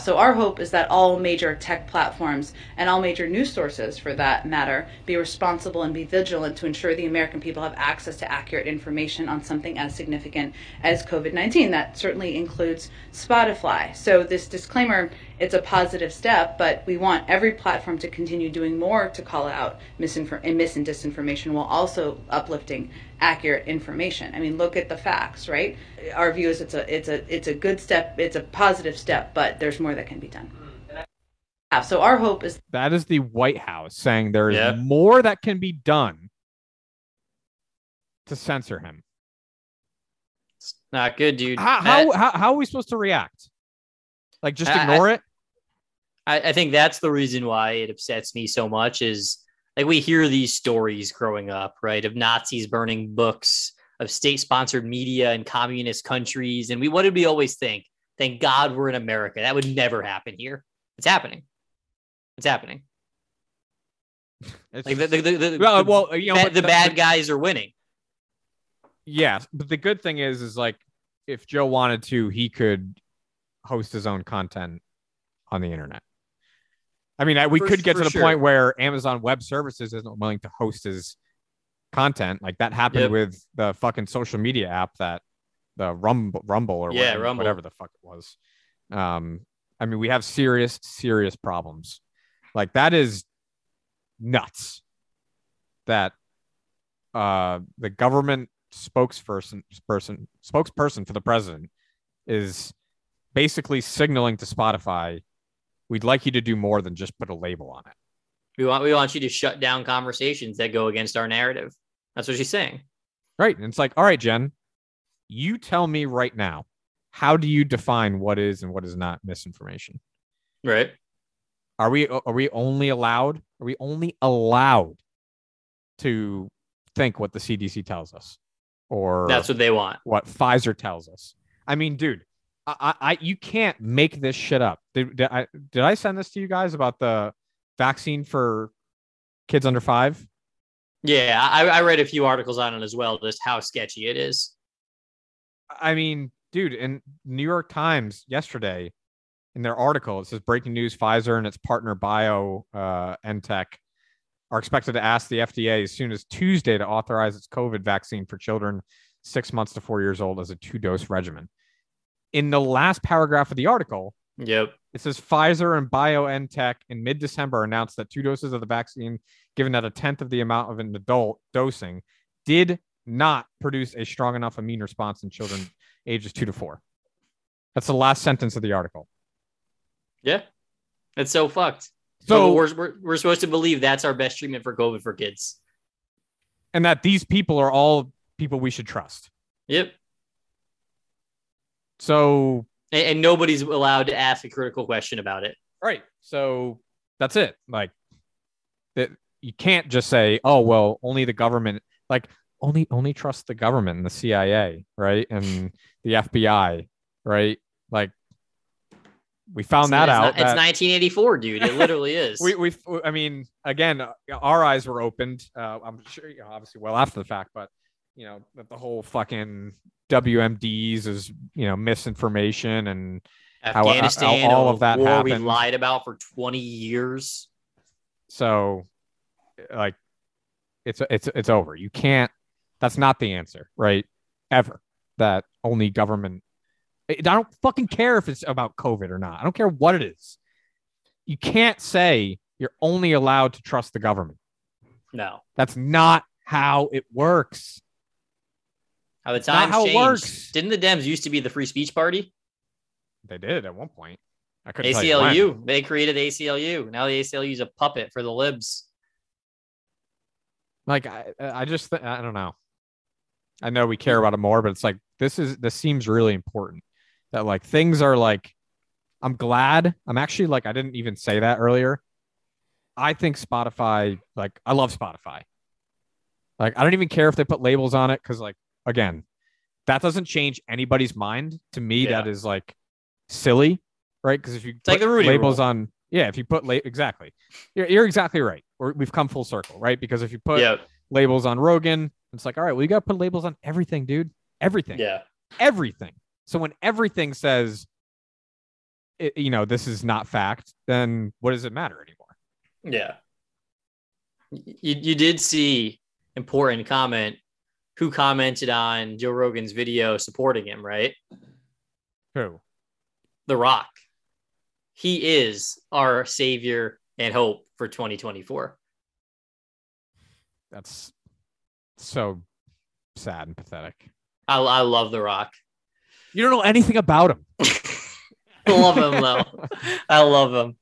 So our hope is that all major tech platforms and all major news sources, for that matter, be responsible and be vigilant to ensure the American people have access to accurate information on something as significant as COVID-19. That certainly includes Spotify. So this disclaimer, it's a positive step, but we want every platform to continue doing more to call out misinformation while also uplifting accurate information. I mean, look at the facts, right? Our view is it's a good step, it's a positive step, but there's more that can be done. So our hope is that is the White House saying there is more that can be done to censor him. It's not good, dude. How are we supposed to react? Like just ignore it? I think that's the reason why it upsets me so much is like we hear these stories growing up, right, of Nazis burning books, of state-sponsored media in communist countries. And what did we always think? Thank God we're in America. That would never happen here. It's happening. It's happening. It's like the bad guys are winning. Yeah, but the good thing is like if Joe wanted to, he could host his own content on the internet. I mean, we could get to the point where Amazon Web Services isn't willing to host his content. Like that happened with the fucking social media app that the Rumble or whatever the fuck it was. I mean, we have serious, serious problems. Like that is nuts that the government spokesperson for the president is basically signaling to Spotify, we'd like you to do more than just put a label on it. We want you to shut down conversations that go against our narrative. That's what she's saying. Right. And it's like, all right, Jen, you tell me right now, how do you define what is and what is not misinformation? Right. Are we only allowed to think what the CDC tells us? Or that's what they want. What Pfizer tells us. I mean, dude, you can't make this shit up. Did I send this to you guys about the vaccine for kids under 5? Yeah, I read a few articles on it as well, just how sketchy it is. I mean, dude, in New York Times yesterday, in their article, it says breaking news, Pfizer and its partner BioNTech are expected to ask the FDA as soon as Tuesday to authorize its COVID vaccine for children 6 months to 4 years old as a 2-dose regimen. In the last paragraph of the article, it says Pfizer and BioNTech in mid-December announced that 2 doses of the vaccine given at 1/10 of the amount of an adult dosing did not produce a strong enough immune response in children ages 2 to 4. That's the last sentence of the article. Yeah, it's so fucked. So we're supposed to believe that's our best treatment for COVID for kids. And that these people are all people we should trust. Yep. So and nobody's allowed to ask a critical question about it. Right. So that's it. Like that you can't just say, oh, well, only the government, like only trust the government and the CIA. Right. And the FBI. Right. Like we found that out. It's 1984, dude. It literally is. I mean, again, our eyes were opened. I'm sure, you know, obviously well after the fact, but you know, that the whole fucking WMDs is, you know, misinformation and Afghanistan, how all of that war happened. We lied about for 20 years. So like it's over. You can't, that's not the answer, right? Ever. That only government. I don't fucking care if it's about COVID or not. I don't care what it is. You can't say you're only allowed to trust the government. No, that's not how it works. How the times changed. Didn't the Dems used to be the free speech party? They did at one point. I couldn't tell you when. They created ACLU. Now the ACLU is a puppet for the libs. Like I just I don't know. I know we care about it more, but it's like this seems really important. That like things are like, I'm glad. I'm actually like, I didn't even say that earlier. I think Spotify, like I love Spotify. Like I don't even care if they put labels on it because like, again, that doesn't change anybody's mind. To me, that is like silly, right? Because if you put like the Rooney labels Rule. On, yeah, if you put exactly, you're exactly right. We've come full circle, right? Because if you put labels on Rogan, it's like, all right, well, you got to put labels on everything, dude. Everything. Yeah. Everything. So when everything says, you know, this is not fact, then what does it matter anymore? Yeah. You did see important comment. Who commented on Joe Rogan's video supporting him, right? Who? The Rock. He is our savior and hope for 2024. That's so sad and pathetic. I love The Rock. You don't know anything about him. I love him, though. I love him.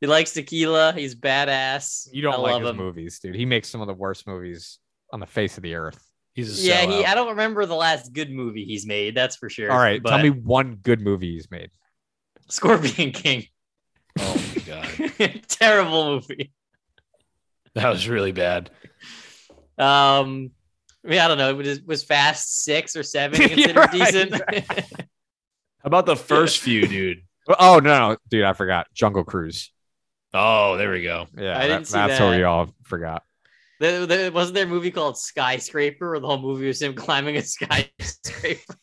He likes tequila. He's badass. You don't like his movies, dude. He makes some of the worst movies on the face of the earth. He's I don't remember the last good movie he's made. That's for sure. All right. Tell me one good movie he's made. Scorpion King. Oh, my God. Terrible movie. That was really bad. I mean, I don't know. Was Fast 6 or 7 considered decent? How about the first few, dude? Oh, no, dude, I forgot. Jungle Cruise. Oh, there we go. Yeah, that's what we all forgot. Wasn't there a movie called Skyscraper where the whole movie was him climbing a skyscraper?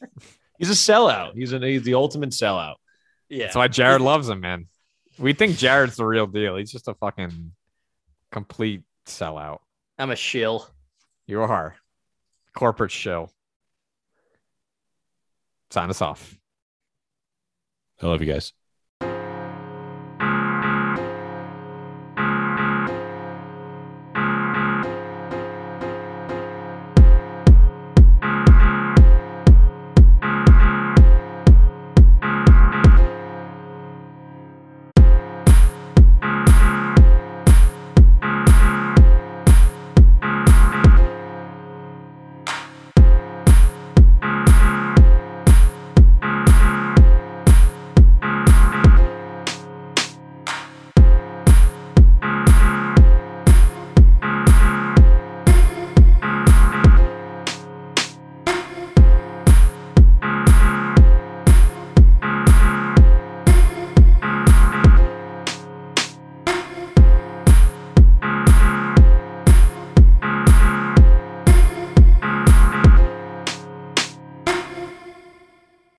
He's a sellout. He's the ultimate sellout. Yeah. That's why Jared loves him, man. We think Jared's the real deal. He's just a fucking complete sellout. I'm a shill. You are. Corporate shill. Sign us off. I love you guys.